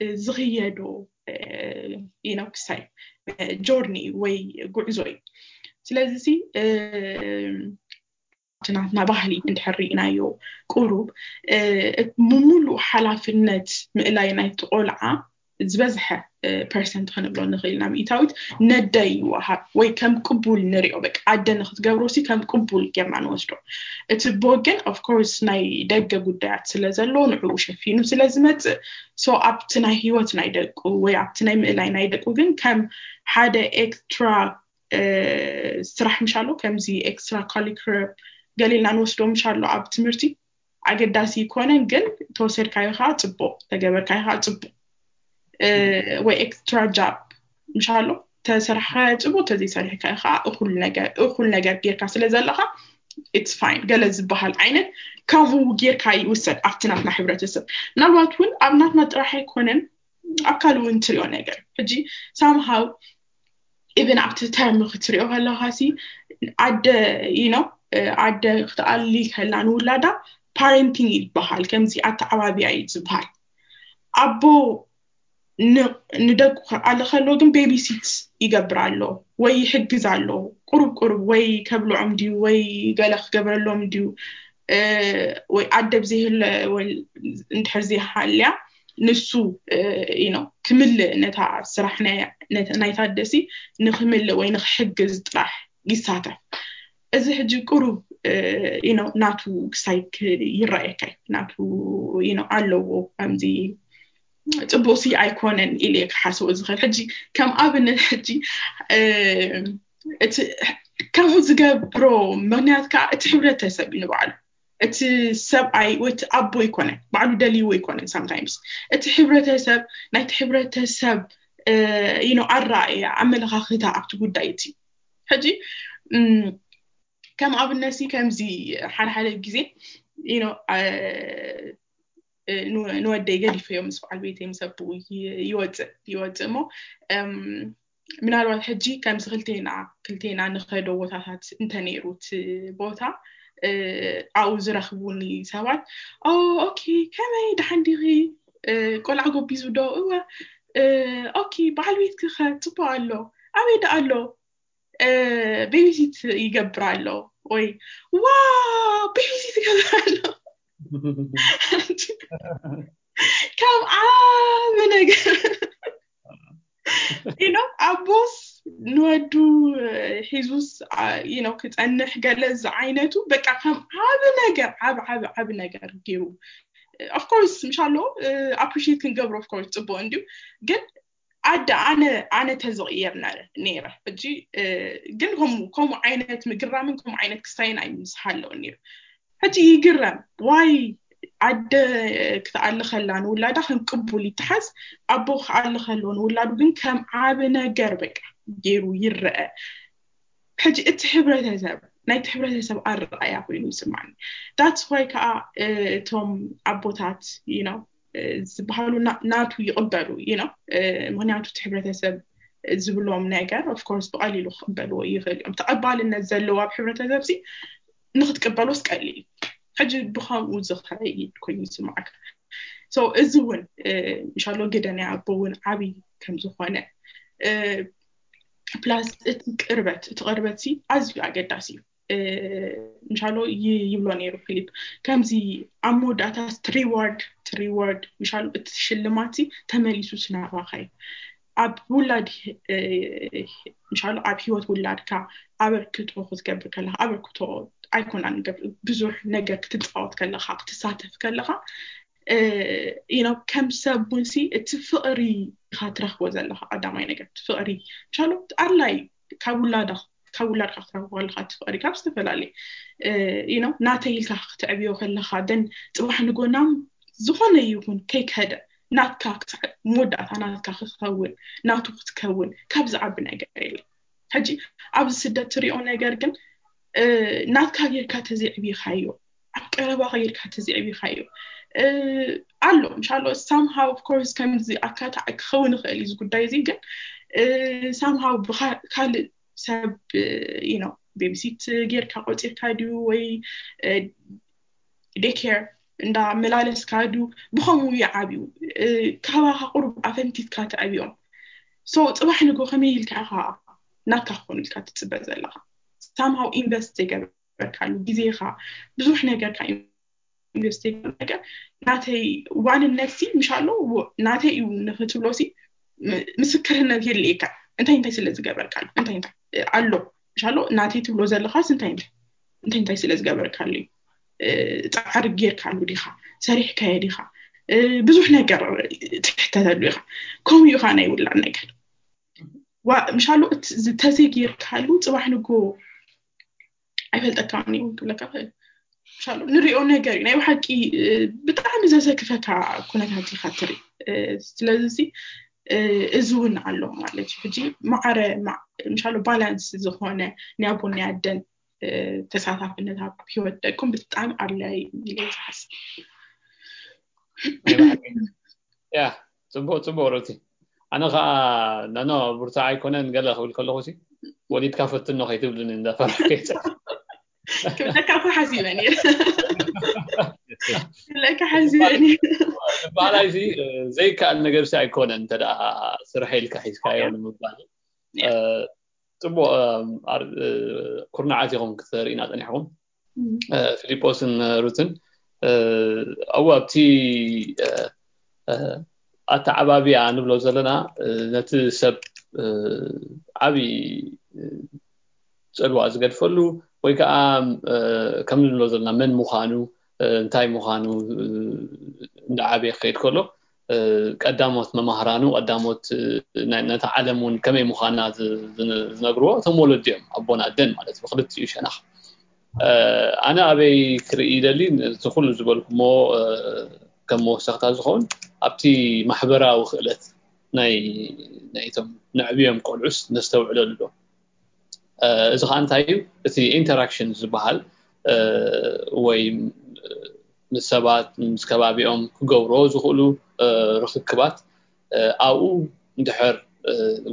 زغيادو you know ساي جورني وي قعزوي سلازي تناتنا بحلي انتحرينا يو قروب ممولو حلاف النت مقلاينا تقولعا زبزحة percent خنبلون نغيلنا ميتاوت نداي وها وي كم قبول نريو بك عدن نخد قبروسي كم قبول جمعان وزدو اتبوغن of course ناي دقا قدعت سلازلون عوشة فينو سلازمت so ابتنا هيوات ناي دقو وي ابتنا مقلاينا دقو جن كم حدا extra استراح مشالو كم زي extra curriculum قليلنا نوصدو مشالو عب تمرتي عقد داسي يكونن جن توصير كايوها تبو تقبر كايوها تبو و extra job مشالو تسرحات تبو تزي سرح كايوها أخل نجار أخل نجار بير كاسل زلها it's fine قلز بحال عينن كافو جير كاي وسر أفتناتنا حبرة السب نالواتون أبناتنا تراح يكونن أكلو انتريو نجار فجي somehow even after time نختريو هلا هاسي عد you know عد اختال لي هلا نولادا parenting يبحال كم زي أتعوابي عيد زبحال أبو ن ندق على خلوهم baby sits يقبرالو ويحد بزعلو قرب قرب وي كبلو عمدي وي قالخ قبرالو عمدي ااا ويعدب زي هلا ونتحرزي حاليا نسو إينو كمل نتاع سرحنا نتعدسي نخمل وين خحجز راح جساته إذا هجو كروب إينو ناتو سايك يرأيك ناتو إينو علو أمدي تبوسي أيقونة إليك حاسو إزغل هجي كم أبن هجي كم زجاج برو مغنيات كا تحبله تسبينه بعد ات سب اي وات ابو يكون بعد دلي ويكون sometimes تحبله تسب ناي تحبله تسب ينو الرأي عمل خاطئ عبت قدايتي هجي كم أبن ناسي كم زي حال حال الجزء ينو نو نو الدقيقة في يوم سبع البيت يمسبوا يوت يوت مو من أول حجي كان زغلتين ع كلتين عن خير وتعهد إنتنير وتبوتها عاوز رخبوني سواد أو أوكي كمان ده عندي غي كل عقب بيزودا هو أوكي بعلويت كخا تبعله عميد علو بيزيت يجبرله وي واو بيزيت يجبرله كم عامنا you know, Abbas no do Jesus. You know, because I know Galaz عينته but I can't have a nagar, have have Of course, inshallah, appreciate can go. Of course, to bond you. Get عد أنا أنا تزغير نار نيره. بدي قلهم كم عينت مجرمين كم عينت كسين عين مسحلة نير. هتي جرم why عد كتعلق خلان ولا دخن قبولي تحس أبو خلق خلون ولا بين كم عابنا جربك جيرو يرقى حاجة تحبرة هذا ناي تحبرة هذا أرقى يا أخوي نسمعني that's why كا توم أبو تات you know زبالو نا ناتو يقبلو you know مهنياتو تحبرة هذا زبلوم ناجر of course بقالي لو خبلو يغلي أم تقبل النزلوا بحبرة هذا بسي نخد قبلو سكالي حاجة بخام وزخة يد كويس معك. so إزون إن شاء الله جدا نعبون عبي كم زخانة. plus تقربت تقربتي أزوي عقد تاسي. إن شاء الله ي يبلوني رفيق. كم زي عمود أتاس تريورد تريورد إن شاء الله بتشلماتي تملي سوسنا واقعي. أب ولاد إن شاء الله أب هيوت ولاد كا أبركت وخذ قبل كله أبركتو أيكون عن قبل بزح نجا تتفاوض كله حق تساتف كله ااا ينو كم سبونسي تفقري خاطره وزله أدمي نجا تفقري إن شاء الله أرلاي كولاد كولاد خاطره ولا تفقري كابس تفلالي ااا ينو ناتيل كخ تعبيه كله خادن تروح نقول نام زخنة يكون كيك هذا نات كاكس مودة أنا كاخ كول نات وقت كول كابز عبنا جريل هجي عبز سدتري أنا جرجن نات كغير كاتزي عبي خيو أبكر باغير كاتزي عبي خيو علو إن شاء الله somehow of course كم زي أكاد أكخون خالي زقول دايزين جن somehow بخ خال سب you know بيمسيت غير كاوتير كادو وي daycare إندا ملالس كادو بخمو يعبيو كواها قرب أفنتيت كات عبيون so طبعا نقول خميل كها نات كخون كات تبزلها somehow investigate كانوا جزيرة بزوجنا جا كان investigate جا ناتي وان النفسي مش علو ناتي ونفتو لوسي مسكرنا غير ليك أنت أنت سلز جابر كان أنت أنت علو مش علو ناتي تبلوز الخاص أنت أنت أنت أنت سلز جابر كان لي تعرف غير كانوا ليها سريح كاي ليها بزوجنا جا تحت هذا ليها كم يخانة يقول عن نجا ومش علو تزيجير كانوا صباح نجو I felt أكاني وقول لك أفهم شالو نري أنا جاري ناي واحد كي بتعامل زي كذا كا كنا كهاتي خاطري استلزي إزون على ما لك فجي ما عرى ما مشالو بالانس زخانة نابون نعدن تسعة في النهار بيود كم بتعامل على اللي حس يا تبو تبو رتي أنا خا نانا برتاعي كنا نقله خول كله خوسي وليد كافت إنه خيتي بدون إندفع كلك حزينني كلك حزينني بعلاي زي زي كأنه غير شيء يكون أنت ده سرحيلك حيسكاي من بعدين تبو كرنا عاتقهم كثير إن أنا حقهم فيليبوسن روتن أو أبتي ኣታዓባቢ ኣንብሎ ዘለና ነቲ ሰብ ዓቢ ጸልዋ ዝገድፈሉ ወይ ከዓ ከም ንብሎ ዘለና መን ምዃኑ እንታይ ምዃኑ ንዓቢ ኸይድ ከሎ ቀዳሞት መማህራኑ ቀዳሞት ነታ ዓለሙን ከመይ ምዃና ዝነግርዎ ተሞልድዮም ኣቦና ደን ማለት ብክልት እዩ ሸናኽ ኣነ ኣበይ ክርኢደሊ ዝኹሉ ዝበልኩሞ كم وسخت ازخون ابتي محبره وخلت ناي نايتم نعبيهم قلعس نستوعللو اذا كان تايب تي انتراكشنز بحال وي مسبات مسكبابيهم كغورو زخلو رخكبات او ندحر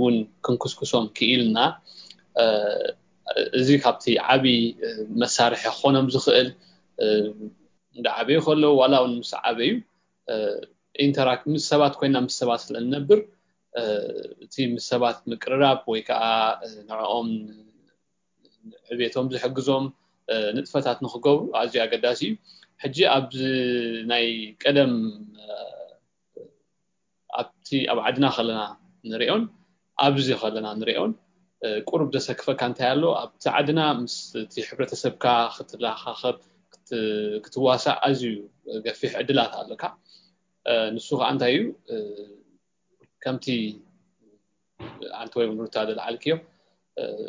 ون كنكسكسوم كيلنا ازيك ابتي عبي مسارح خونم زخل دعابي خلو ولا ونسعابي انتراكت من السبات كوينا من السبات للنبر تي من السبات مقرراب ويكا نعوم عبيتهم زحقزهم نتفتات نخقو عزي اقداسي حجي ابز ناي قدم ابتي ابعدنا خلنا نريون ابزي خلنا نريون قرب دسكفه كانت يالو ابتعدنا مس تي حبرته سبكا خطلاخخ كتواسع أزيو في عدلات على كا نسوق عن تايو كمتي عن توي بنرتاد العالكيو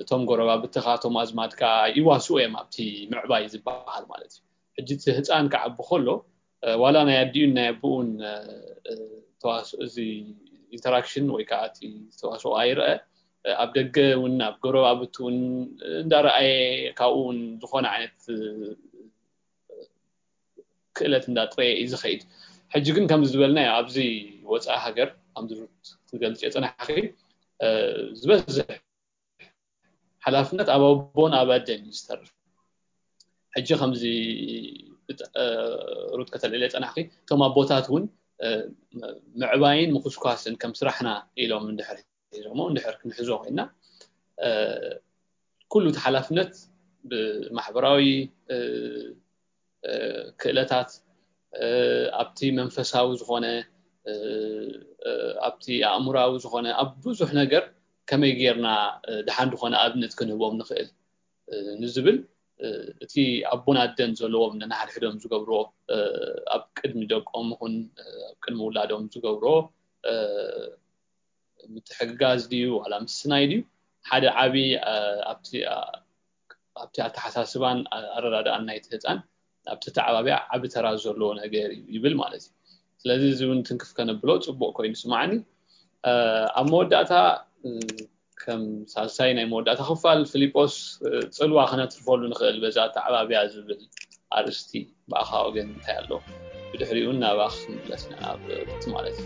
توم قربا بتخاتهم أزمات كا يواسوي ما بتي معباي زباحل مالتي حجت هتان كعب خلو ولا نيديون نبون تواس زي interaction ويكاتي تواسو عيرة أبدق وناب قربا بتون دار أي كون دخون عنت كلت نداتري إذا خيد حجكن كم زبلنا أبزي واتس أهجر أمدرت قلت أنا حقي زبز حلفنا أبو بون أبدا يستر حجي خمزي رد كتليلت أنا حقي ثم بوتاتون معباين مخشكاسن كم سرحنا إلى من دحر إجرامو من دحر كنحزوه إنا كله تحلفنا بمحبراوي كلاتات ابتي منفساو زغونه ابتي امراو زغونه ابوزح ነገር ከመይ ጌርና ደሃን ደኾነ ኣብነት ክንህቦም ንኽእል ንዝብል እቲ ኣቦና ደን ዘለዎም ንናሕድሕዶም ዝገብሮ ኣብ ቅድሚ ደቆም ኹን ኣብ ቅድሚ ወላዶም ዝገብሮ ምትሕግጋዝ ዲዩ ዋላ ምስናይ ዲዩ ሓደ ዓቢ ኣብቲ ኣብቲ ኣተሓሳስባን ኣረዳድኣን ናይ ተህፃን ኣብተዓባብያ ዓብ ተራዘሎ ነገር ይብል ማለት እዩ ስለዚህ ዝውን ትንክፍ ከነብሎ ጽቡቕ ኮይኑ ስማዓኒ ኣሞዳታ ከም ሳሳይ ናይ ሞዳታ ኸፋል ፊሊጶስ ጽልዋ ኸነትርፈሉ ንኽእል በዛ ተዓባብያ ዝብል ኣርስቲ ባኻ ወገን ታያሎ ብድሕሪኡ ናባኽ ስለስና ኣብት ማለት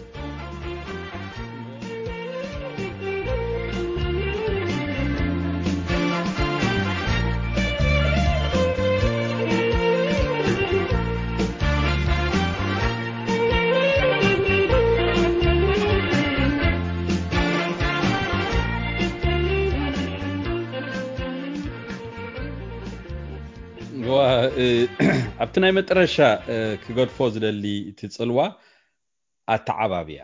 እዩ ኣብቲ ናይ መጥረሻ ክገድፎ ዝደሊ ትጽልዋ ኣታዓባብያ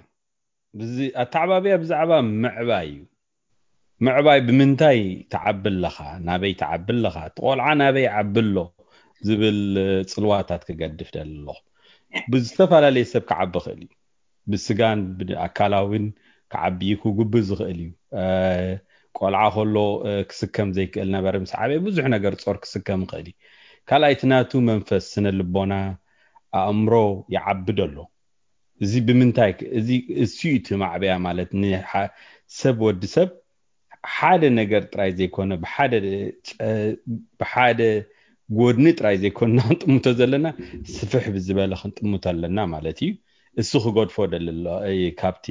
ብዚ ኣታዓባብያ ብዛዕባ ምዕባይ እዩ ምዕባይ ብምንታይ ተዓብልኻ ናበይ ተዓብልኻ ትቆልዓ ናበይ ዓብልሎ ዝብል ጽልዋታት ክገድፍ ደሎ ብዝተፈላለየ ሰብ ክዓቢ ኽእል እዩ ብስጋን ብኣካላውን ክዓቢ ክጉብ ዝኽእል እዩ ቆልዓ ከሎ ክስከም ዘይክእል ነበር ምስ ዓበይ ብዙሕ ነገር ጾር ክስከም ኽእል እዩ ካላይትናቱ መንፈስ ስነልቦና ኣእምሮ ይዓብደሎ እዚ ብምንታይ እዚ እሲት ማዕብያ ማለት ንሰብ ወዲ ሰብ ሓደ ነገር ጥራይ ዘይኮነ ብሓደ ብሓደ ጎድኒ ጥራይ ዘይኮነ ጥሙተ ዘለና ስፍሕ ብዝበለ ክንጥሙት ኣለና ማለት እዩ እሱ ክጎድፎ ደለሎ ካብቲ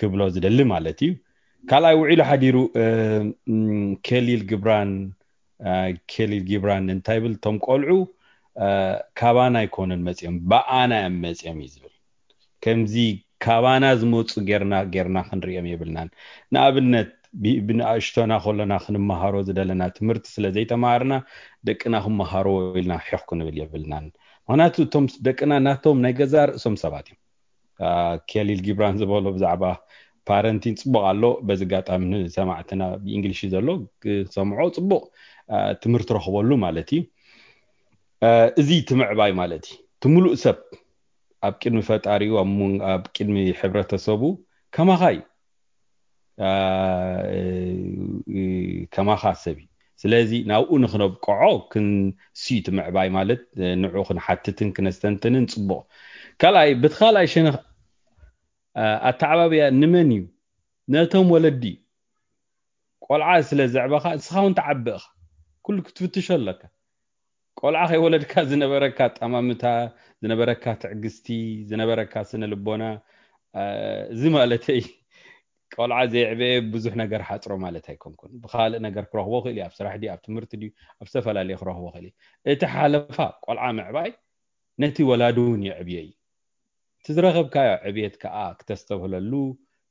ክብሎ ዝደሊ ማለት እዩ ካልኣይ ውዒሉ ሓዲሩ ከሊል ግብራን ከሊል ጊብራን እንታይብል ቶም ቆልዑ ካባና ይኮነን መጽየም ባኣና መጽየም ይዝብል ከምዚ ካባና ዝመጹ ጌርና ጌርና ክንርየም ይብልናን ንኣብነት ብንኣሽቶና ኮለና ክንመሃሮ ዝደለና ትምህርቲ ስለዘይተማሃርና ደቅና ክንመሃሮ ኢልና ሕኽኩ ንብል ይብልናን ምክንያቱ ቶም ደቅና ናቶም ናይ ገዛ ርእሶም ሰባት እዮም Kelly Gibran Zabolo Zaba, Parentins Bolo, Bezagatam Samatana, English is a log, some out bo, Timurtroholu malady, Zitim by malady, Tumulu sep, Abkin Fatario among Abkin Hebratasobu, Kamahai Kamahasevi. سلازي ناو نخنب قعو كن سيت مع باي مالت نعوخن حتتن كنستنتن صبو كلاي بتخالاي شنه اتعبابيا نمنيو ناتهم ولدي قلعه سلازعبخه سخون تعبخ كل كتفتش لك قلعه هي ولدك زنبركا طمامتا زنبركا تعغستي زنبركا سن لبونا زمالتي قلعه زي عبي بزح ነገር حاطሮ ማለት አይኮንኩን ብኻል ነገር ክረህቦ ኸሊ ኣብ ስራሕ ዲ ኣብ ትምርቲ ዲ ኣብ ሰፈላሊ ክረህቦ ኸሊ እቲ ሓለፋ ቆልዓ ምዕባይ ነቲ ወላዱን ይዕብየይ ትዝረኽብካ ዕብየት ከዓ ክተስተብለሉ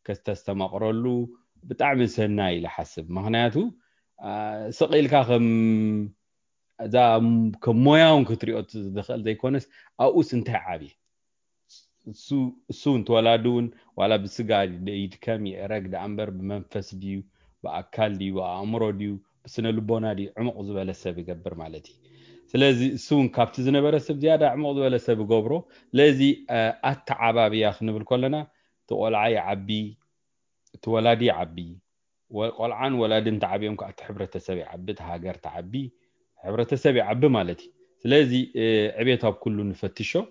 ክተስተማቕረሉ ብጣዕሚ ሰናይ ለሐስብ ምኽንያቱ ስቕኢልካ ከም ዛ ከመያውን ክትሪኦት ዝኽእል ዘይኮነስ ኣብኡስ እንታይ ዓብይ su soon to aladun wala bisiga it kam yerag da amber bimanfas diu ba akali wa amro diu bisna lubona di umq zubala sab yigabr malati selezi soon kapti zinabara sab ziyada umq zubala sab gobro lezi at'aba bi yakhn bil kullana tqol ay abi twaladi abi wa qol'an waladin ta'abi yumka athibrata sab abit hagar ta'abi hibrata sab abi malati selezi abita kullu nfatisho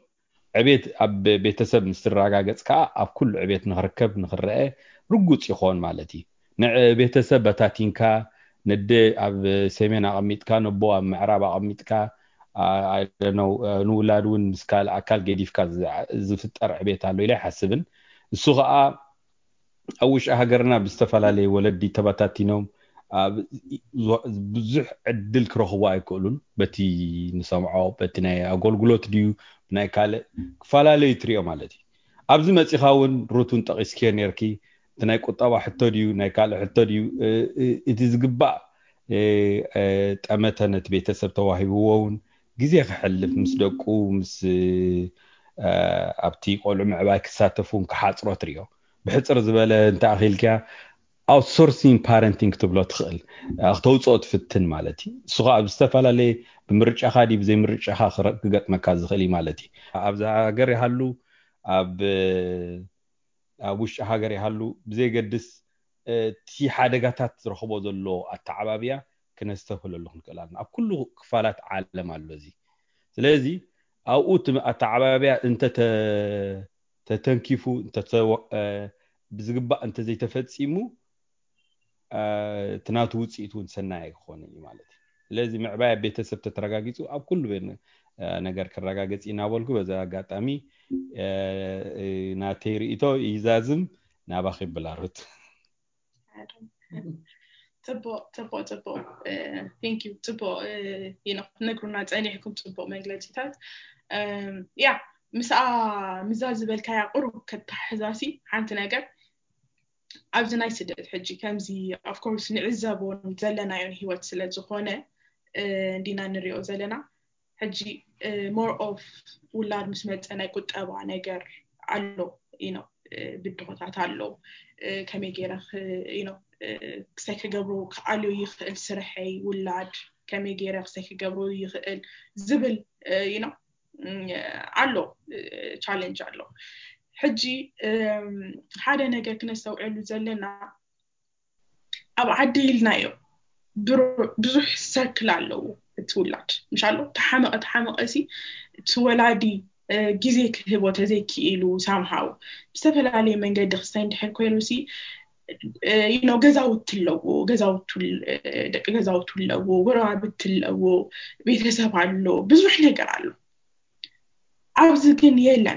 عبيت أب بيتسب مستراجع جتكع أب كل عبيت نهركب نهرقة رجوت إخوان مالتي نع بيتسب تاتين كا ند أب سمين عميت كا نبوا معربة عميت كا ااا إنه نولادون مسكال أكل جديف كذا زفت عبيت على ولا حسبن الصغة أوش أهجرنا باستفلا لي ولدي تباتاتينهم بزح عدل كرهواء كلون بتي نسمعه بتناي أقول قلت ديو ናይ ካለ ክፋላለይ ትሪኦ ማለት እዩ ኣብዚ መጽኻውን ሩቱን ጠቂስከ ነርኪ ናይ ቁጣባ ሕቶ ድዩ ናይ ካለ ሕቶ ድዩ እቲ ዝግባእ ጠመተነት ቤተሰብ ተዋሂቡውን ግዜ ክሕልፍ ምስ ደቁ ምስ ኣብቲ ቆልዑ ምዕባይ ክሳተፉን ክሓጽሮ ትሪኦ ብሕጽር ዝበለ እንታኺልካ outsourcing parenting ትብሎ ትኽእል ኣኽተውጾት ፍትን ማለት እዩ ሱኻ ኣብ ዝተፋላለይ ብምርጫ ኻዲ ብዘይ ምርጫ ኻ ክረግገጥ መካዝ ኽሊ ማለት እዩ ኣብዛ ሀገር ይሃሉ ኣብ ኣብሽ ሀገር ይሃሉ ብዘይ ገድስ ቲ ሓደጋታት ዝረኽቦ ዘሎ ኣተዓባብያ ክነስተፈለሉ ክንከላልና ኣብ ኩሉ ክፋላት ዓለም ኣለዚ ስለዚ ኣብኡት ኣተዓባብያ እንተ ተተንኪፉ እንተ ብዝግባእ እንተ ዘይተፈጽሙ ትናቱ ውጽኢቱን ሰናይ ኾነ ማለት ስለዚ ምዕባይ ቤተሰብ ተተረጋግጹ ኣብ ኩሉ በነ ነገር ከረጋግጽ ይናወልኩ በዛ አጋጣሚ ናቴሪቶ ይዛዝም ናባኺ ብላሩት ጥቦ ጥቦ ጥቦ thank you ጥቦ you know ነግሩና ጻኒሕኩም ጥቦ መግለጽታት ያ ምስአ ምዛዝ በልካ ያቁሩ ከተሕዛሲ አንተ ነገር ኣብዚ ናይ ስደት ሕጂ ከምዚ of course ንዕዘቦን ዘለናዮን ህይወት ስለዝኾነ እንዲና ንሪኦ ዘለና ሕጂ more of ውላድ ምስ መፀ ናይ ቁጠባ ነገር ኣሎ you know ብድሆታት ኣሎ ከመይ ገይራ you know ክሰከገብሩ ከኣልዩ ይኽእል ስርሐይ ውላድ ከመይ ገይራ ክሰከገብሩ ይኽእል ዝብል you know ኣሎ ቻሌንጅ ኣሎ حجي حدا نجا كنا استوعلو زلنا أو عديل نايو بر بروح سركل علىو تولد مش علىو تحمق تحمق أسي تولدي جزيك هبوا تزكي إلو somehow بسبب عليه من جد خسين تحكيلوسي you know جزاو تلو جزاو تل جزاو تلو قرابة تلو بيتسبب علىو بروح نجا علىو عاوز كن يلا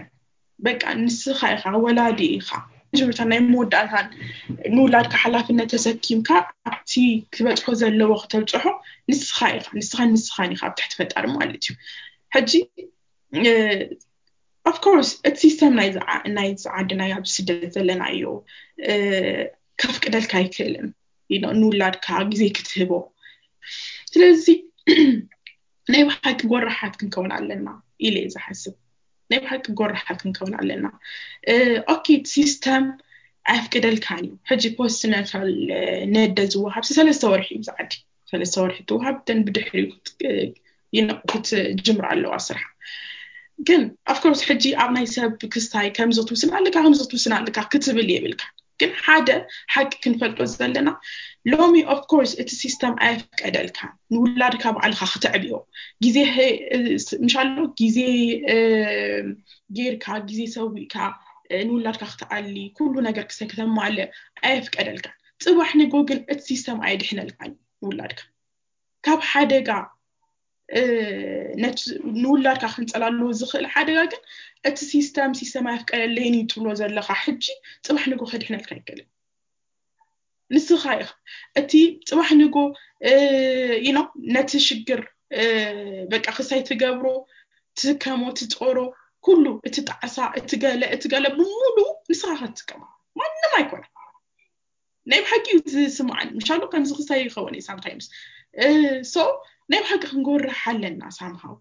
بقى نسخ خا ولادي خا جبرت انا موداتان نولادك حلافنه تسكيمك ابتي كبطخو زلو وقت تلصحو نسخ خا نسخ نسخاني خا تحت فطر مالتي حجي اوف كورس ات سيستم نايز نايز عندنا يا بسد زلنا يو كف قدل كايكلم ينو نولادك غزي كتبو سلازي نايو حق غرحات كنكون علينا الى اذا حسب نبحث قرر حكن كون علينا أكيد سيستم عف كده الكانيو حجي بوست سنة فالنادة زوها بس هلا صورحي زعدي هلا صورحي توها بدن بدحري ينقط جمر على اللو أسرح كن of course حجي عم يسب كستاي كم زوت وسنا عليك عم زوت وسنا عليك كتب اللي بالك كن هذا حق كن فرد وزلنا لومي of course it's system عف كده الكان نولار كاب على خاطر أبيه جزء مش على جزء غير كا جزء سوي كا نولار كاخت على كل نجارك سكتة معلق عف كده الكان سو إحنا جوجل it's system عاد إحنا الكان نولار كاب هذا كا نت نولار كأنت على اللوزخ الحادة لكن السيستم سيستم عفك اللي نيت اللوز اللي خحجي تروح نقول خد إحنا الكلام كله لسه خايف أتي تروح نقول ينا نتشجر بق أخصائي تجبره تكمو تتقرو كله تتعصى تجاله تجاله بمولو نصاحت كمان ما إنه ما يكون نايم حكي سمعان مش عارف كان أخصائي خواني sometimes so نعم حقا نقول حل الناس somehow.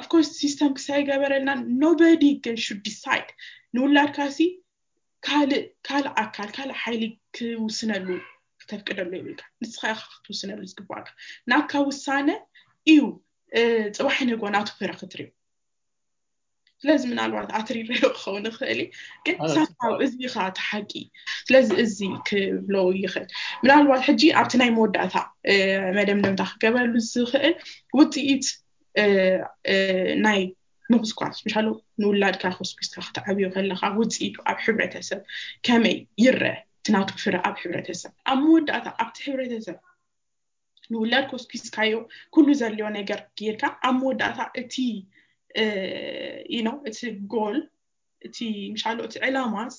Of course, system كسايقة برنا nobody can should decide. نقول لار كاسي كال كال أكل كال حيلك وسنالو تفكر اللي بيك نسخة خطو سنالو زقباك ناكا وسانة إيو تروحين الجوانات فرق تريو لازم نالوعد عتري ريو خون خالي كنت سامع إزي خات حكي لازم إزي كبلو يخل من الوعد حجي عبتناي مودة ثا مادام دم دخل قبل إزي خال وتيت ناي مخصوص مش حلو نولاد كأخص بس تخت أبي وخل خا وتيت أب حبرة هسه كمي يره تناطق فرق أب حبرة هسه أمودة ثا أب حبرة هسه نولاد كوس بس كايو كل زليون جر كيركا أمودة ثا تي Uh, you know, it's a goal. It's مش عارف it's علامات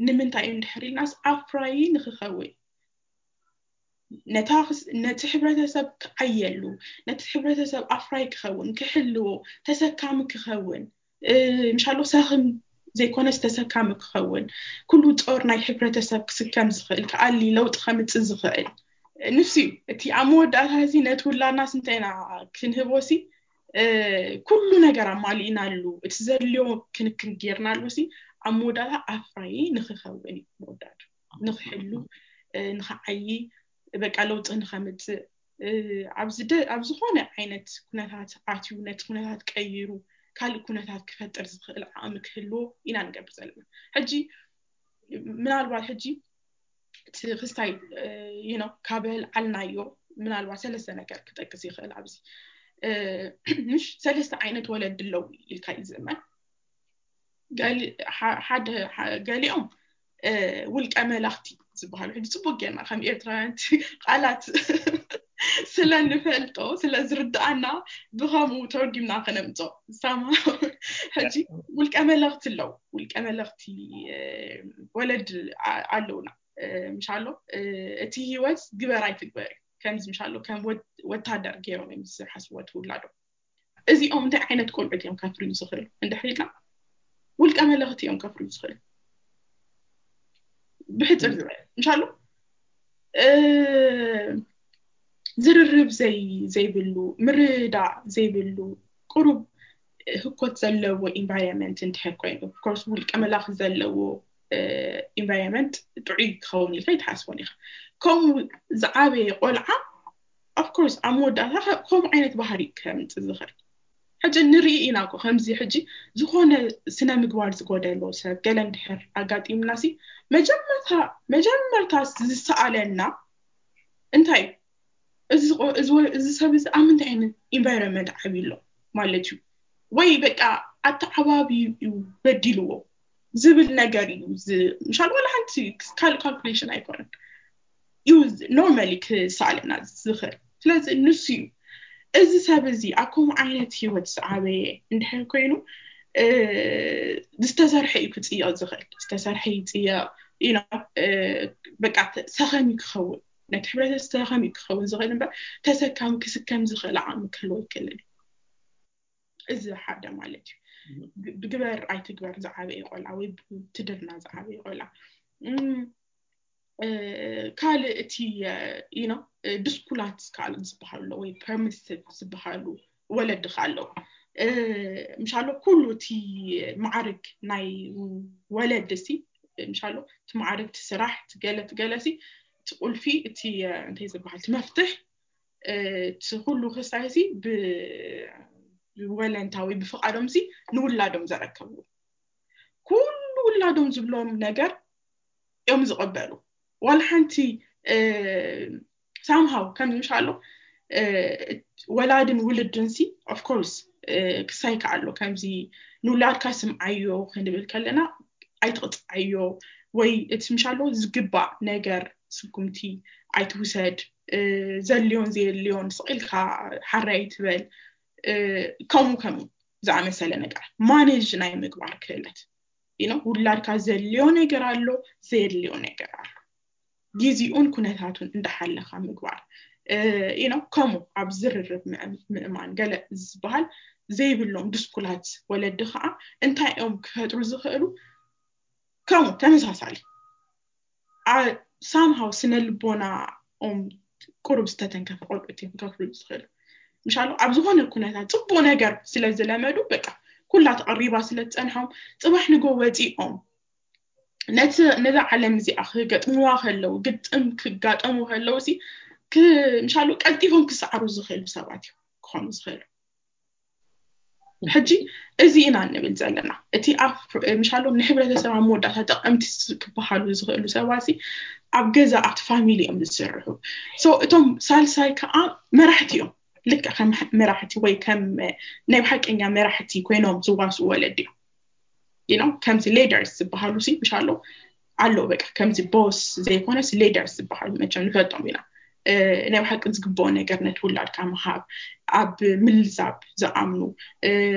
نمن تايم نحري الناس أفرعي نخخوي. نتاخس نتحبر تسب عيلو نتحبر تسب أفرعي كخون كحلو تسب كام كخون uh, مش عارف ساهم زي كونس تسب كام كخون كله تقرنا يحبر تسب كام زغل كعلي لو تخمت زغل نفسي تي عمود على هذه نتولى الناس نتاعنا كنهبوسي كل نجار مالينا لو تزر اليوم كن كنجرنا لوسي عمودها أفرعي نخخوني مودار نخحلو نخعي بقالوت نخمت عبزد عبزخونة عينت كنات عتيونات كنات كأيرو كل كنات كفت أرزق العام كله إنا نجاب زلمة حجي من الوقت حجي تخصي ينا كابل على نايو من الوقت لسنا كركت أكسيخ العبزي مش ثلاثة عينة ولد اللوي الكاي زمان قال حد قال لي أم ولك أمل أختي زبها الحين تبغى ما خم إيرترانت قالت سلا نفلتو سلا زرد أنا بخام وتردي من عقلمتو سامع هجي ولك أمل أختي اللو ولك أمل أختي ولد علونا مش علو تيجي وس جبرايت جبري كان مشالو كان ود وتادر غيره من يصير حسوات ولاده ازي ام تاع عينه تكون عندي ام كافرين صغير عند حريقه ولك امل اختي ام كافرين صغير بحيت مشالو ا زررب زي زي بلو مردا زي بلو قرب هكوت زلو environment انت حكوين of course ولك امل اخ زلو environment تعيد خوني فيت حسوني كم زعابي قلعة of course عمودها كم عينة بحري كم تذكر حاجة نري إناكو خمسة حجي زخون سنة مقوارز قدر لو سب قلنا نحر عقد إمناسي مجمعها مجمعها سألنا إنتي إز إز إز سبز أمن عينة environment عبيله مالتشو ويبقى التعباب يبدلوه زبل نجاري وز مش عارف ولا هنتي كال calculation أيكون يوز normally كسالنا زخر لازم نسيو إذا سبزي أكون عينتي وتسعبي نحن كينو ااا دستزار حيكت إياه زخر دستزار حيت إياه إنا ااا بقعت سخمك خول نتحبله سخمك خول زخر نبى تسكم كسكم زخر عام كله كله إذا حدا مالتي بقبر عيت قبر زعابي قلع ويب تدرنا زعابي قلع كاله تي ينا دسكولات كاله زبحلو ويب permissive زبحلو ولا دخلو مشالو كله تي معارك ناي ولد دسي مشالو تمعارك تسرح تقال تقالسي تقول في تي انتي زبحة المفتح تقول له خصائصي ب ولا انتاوي بفقادهم زي نولادهم زركبوا كل ولادهم زبلهم نجار يوم زقبلوا والحنتي somehow كان مشالو ولادن ولد جنسي of course كسايك على كم زي نولاد كاسم عيو خلينا بالكلنا عيتقط عيو وي اتمشالو زقبة نجار سكمتي عيتوسد زي اليوم زي اليوم صقيل خا حريت بال كم كم زعم سلا نجار ما نيجي نايم كبار كلت ينو ولاد كاز اليوم نجارلو زي اليوم نجارلو جيزي أون كنا ثاتون عند حل خام كبار ينو كمو عبزر مأمان قال زبال زي باللون دسكولات ولا الدخاء أنت يوم كهترز خيرو كمو تمزح سالي ع somehow سنال بنا أم كروب ستة كف قلبتي كفلوس خير مش على عبزهون الكونات تبونه جرب سلا زلمة دوبك كلها تقريبا سلا تنهم تروح نجوادي أم نت نذا علم زي أخي قد مواخل لو قد أمك قد أموخل لو زي ك مش على كأديهم كسعروا زخيل بسبعتي كانوا زخيل حجي أزينا نبي زلنا أتي عف مش على نحب لا تسمع مودة حتى أمتي بحالو زخيل بسبعتي عبجزة عت فاميلي أم السرحو سو توم سال سال كأ مرحتيهم لك أخم مرحتي ويا كم نبحك إني مرحتي كونهم زواس ولدي you know كم زي leaders بحالو سي مش على علو بك كم زي boss زي كونه زي leaders بحالو مثلاً نقدم هنا أنا بحكي نزقبونه كرنت ولا كم حاب عب ملزاب زعمنو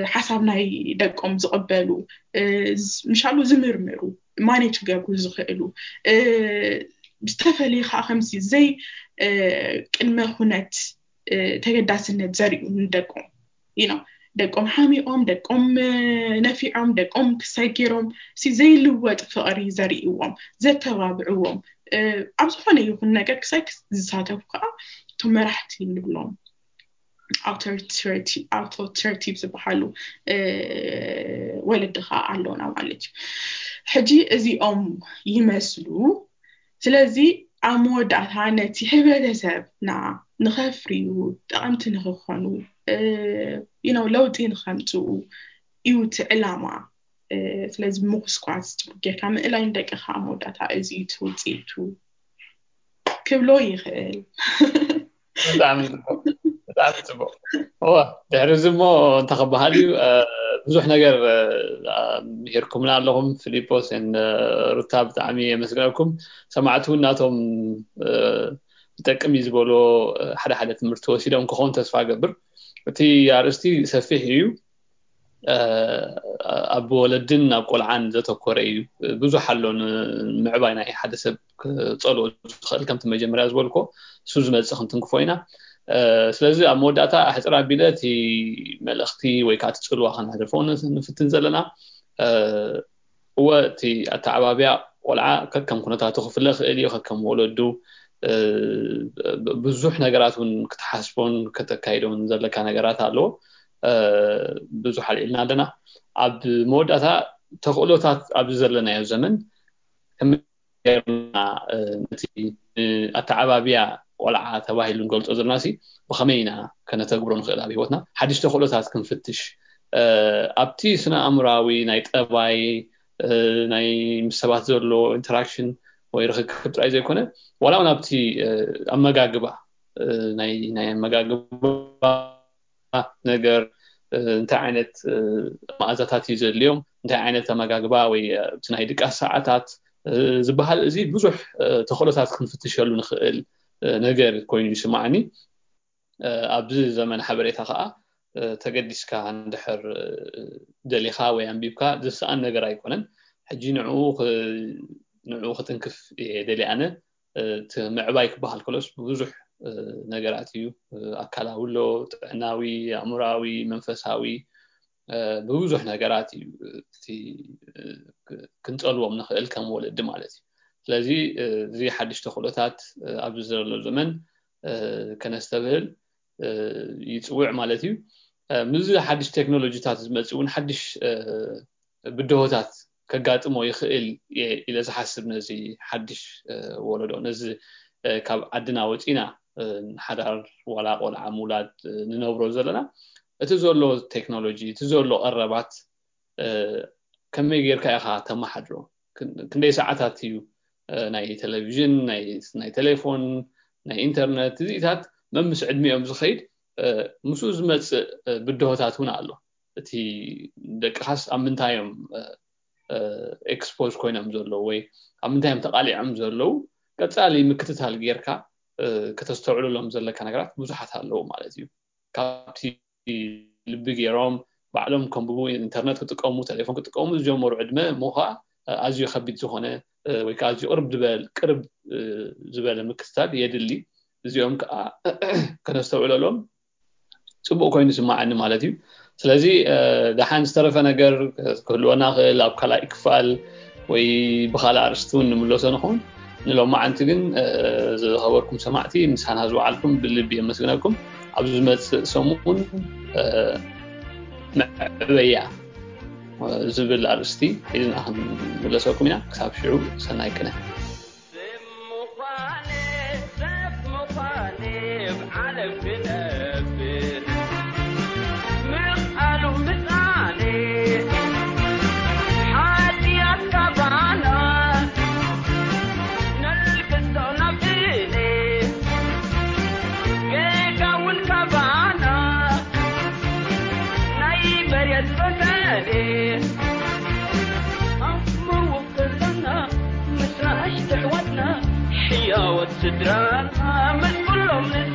حسبنا يدقهم زقبلو مش على زمرمرو ما نتجابو زخيلو بستفلي خا خمسي زي كلمة هنات تقدس النتزري وندقهم you know دقهم حامي أم دقهم نفي أم دقهم كساكيرهم سي زي لوات فقري زريقهم زي توابعهم أبصفني يكون نجاك سكس زاتو قا ثم رحتي نبلون after thirty after thirty بسبحالو ولد خا علون أو علج حجي أزي أم يمسلو سلازي عمود عثانة تحبه دسب نع نخفري وتقمت نخخنو ينو لو تين خمتو يوت علامة سلازي مغس قاعد تبقى كم إلا عندك خا مودة تأزي تو تي تو كبلوي خيل دعم دعم تبو هو تعرفوا تخبى هذه بزوحنا غير يركم لنا لهم فيليبوس إن رتاب تعمية مسكناكم سمعتوا إنهم تكم يزبلوا حدا حدا مرتوه سيدهم كخون تسفع قبر وتي يارستي سفيهيو أبو ولدنا أقول عن ذات كوري بزوح حلون معباينا أي حدا سب صلوا خل كم تمجم راز بولكو سوزنا سخن تنكفوينا سلازي أموداتا أحسرها بلاتي ملختي ويكات تسلوا خان هدفون نفتنزلنا وتي التعبابيع والعاء كم كنتها تخف اللخ إلي وكم ولدو بزوح نقراتون كتحاسبون كتكايدون زلكا نقراتها له بزوح الإلنا لنا عبد موداتا تقولوتا عبد زلنا يا زمن كم يرنا نتي التعبابيع ولا تواهيل قلت أزر ناسي وخمينا كنا تقبلون خير أبيوتنا حدش تقولوا تاس كن فتش أبتي سنا أمراوي نايت أباي ناي مسبات زرلو إنتراكشن ويرخك كتر أي زي كونه ولا أنا أبتي أما جاجبا ناي ناي أما جاجبا نقدر نتعنت مأزاتاتي زر اليوم نتعنت أما جاجبا ويتنايدك الساعات زبهال زي بزح تقولوا تاس كن فتش يلون خير نجار كوني سمعني أبزز زمان حبريتها خاء تقدس كان دحر دلي خاوي عم بيبكا دس أن نجار يكونن حجي نعوق نعوق تنكف دلي أنا معبايك بهالكلش بوزح نجاراتيو أكله ولا تعناوي عمراوي منفساوي بوزح نجاراتي في كنت ألوم نخيل كم ولد مالتي لذي زي حدش تخلطات عبد الزر الزمن كان استبهل يتسوع مالتي مزه حدش تكنولوجي تاعز مزون حدش بدهوتات كقاطمو يخيل الى زحسب نزي حدش ولدو نزي كاب عدنا وطينا حدار ولا قول عمولات ننبرو زلنا اتزولو تكنولوجي تزولو قربات كم غير كايخا تم حدرو كندي ساعات يو ناي تلفزيون ناي ناي تليفون ناي انترنت زيتات ممسعد ميوم زخيد مسوز مس بدهوتات هنا الله تي دك حس عم نتايم expose كوين عم زولو وي عم نتايم تقالي عم زولو كتالي مكتت هالجيركا كتستوعلو لهم زلك أنا قرأت مزحت هاللو مالتيو كابتي لبيجي رام بعلم كمبوي الإنترنت كتقوموا تليفون كتقوموا الجمهور عدمه موها أزيو خبيت زخنة ويكازيو قرب زبال قرب زبال مكتت يدلي زيوم ك كتستوعلو لهم سبوا كوين اسمه عن مالتيو سلازي دحين استرف أنا قر كلوا ناقل أبخلا إكفال ويبخلا عرستون ملوسنا هون لو ما عندكن اذا خبركم سمعتي مسحان هزوا عليكم باللي بيمسكنكم ابزمت سمون معبيا زبل ارستي اذن اهم ملاسكم هنا حساب شعو سنايكنا I'm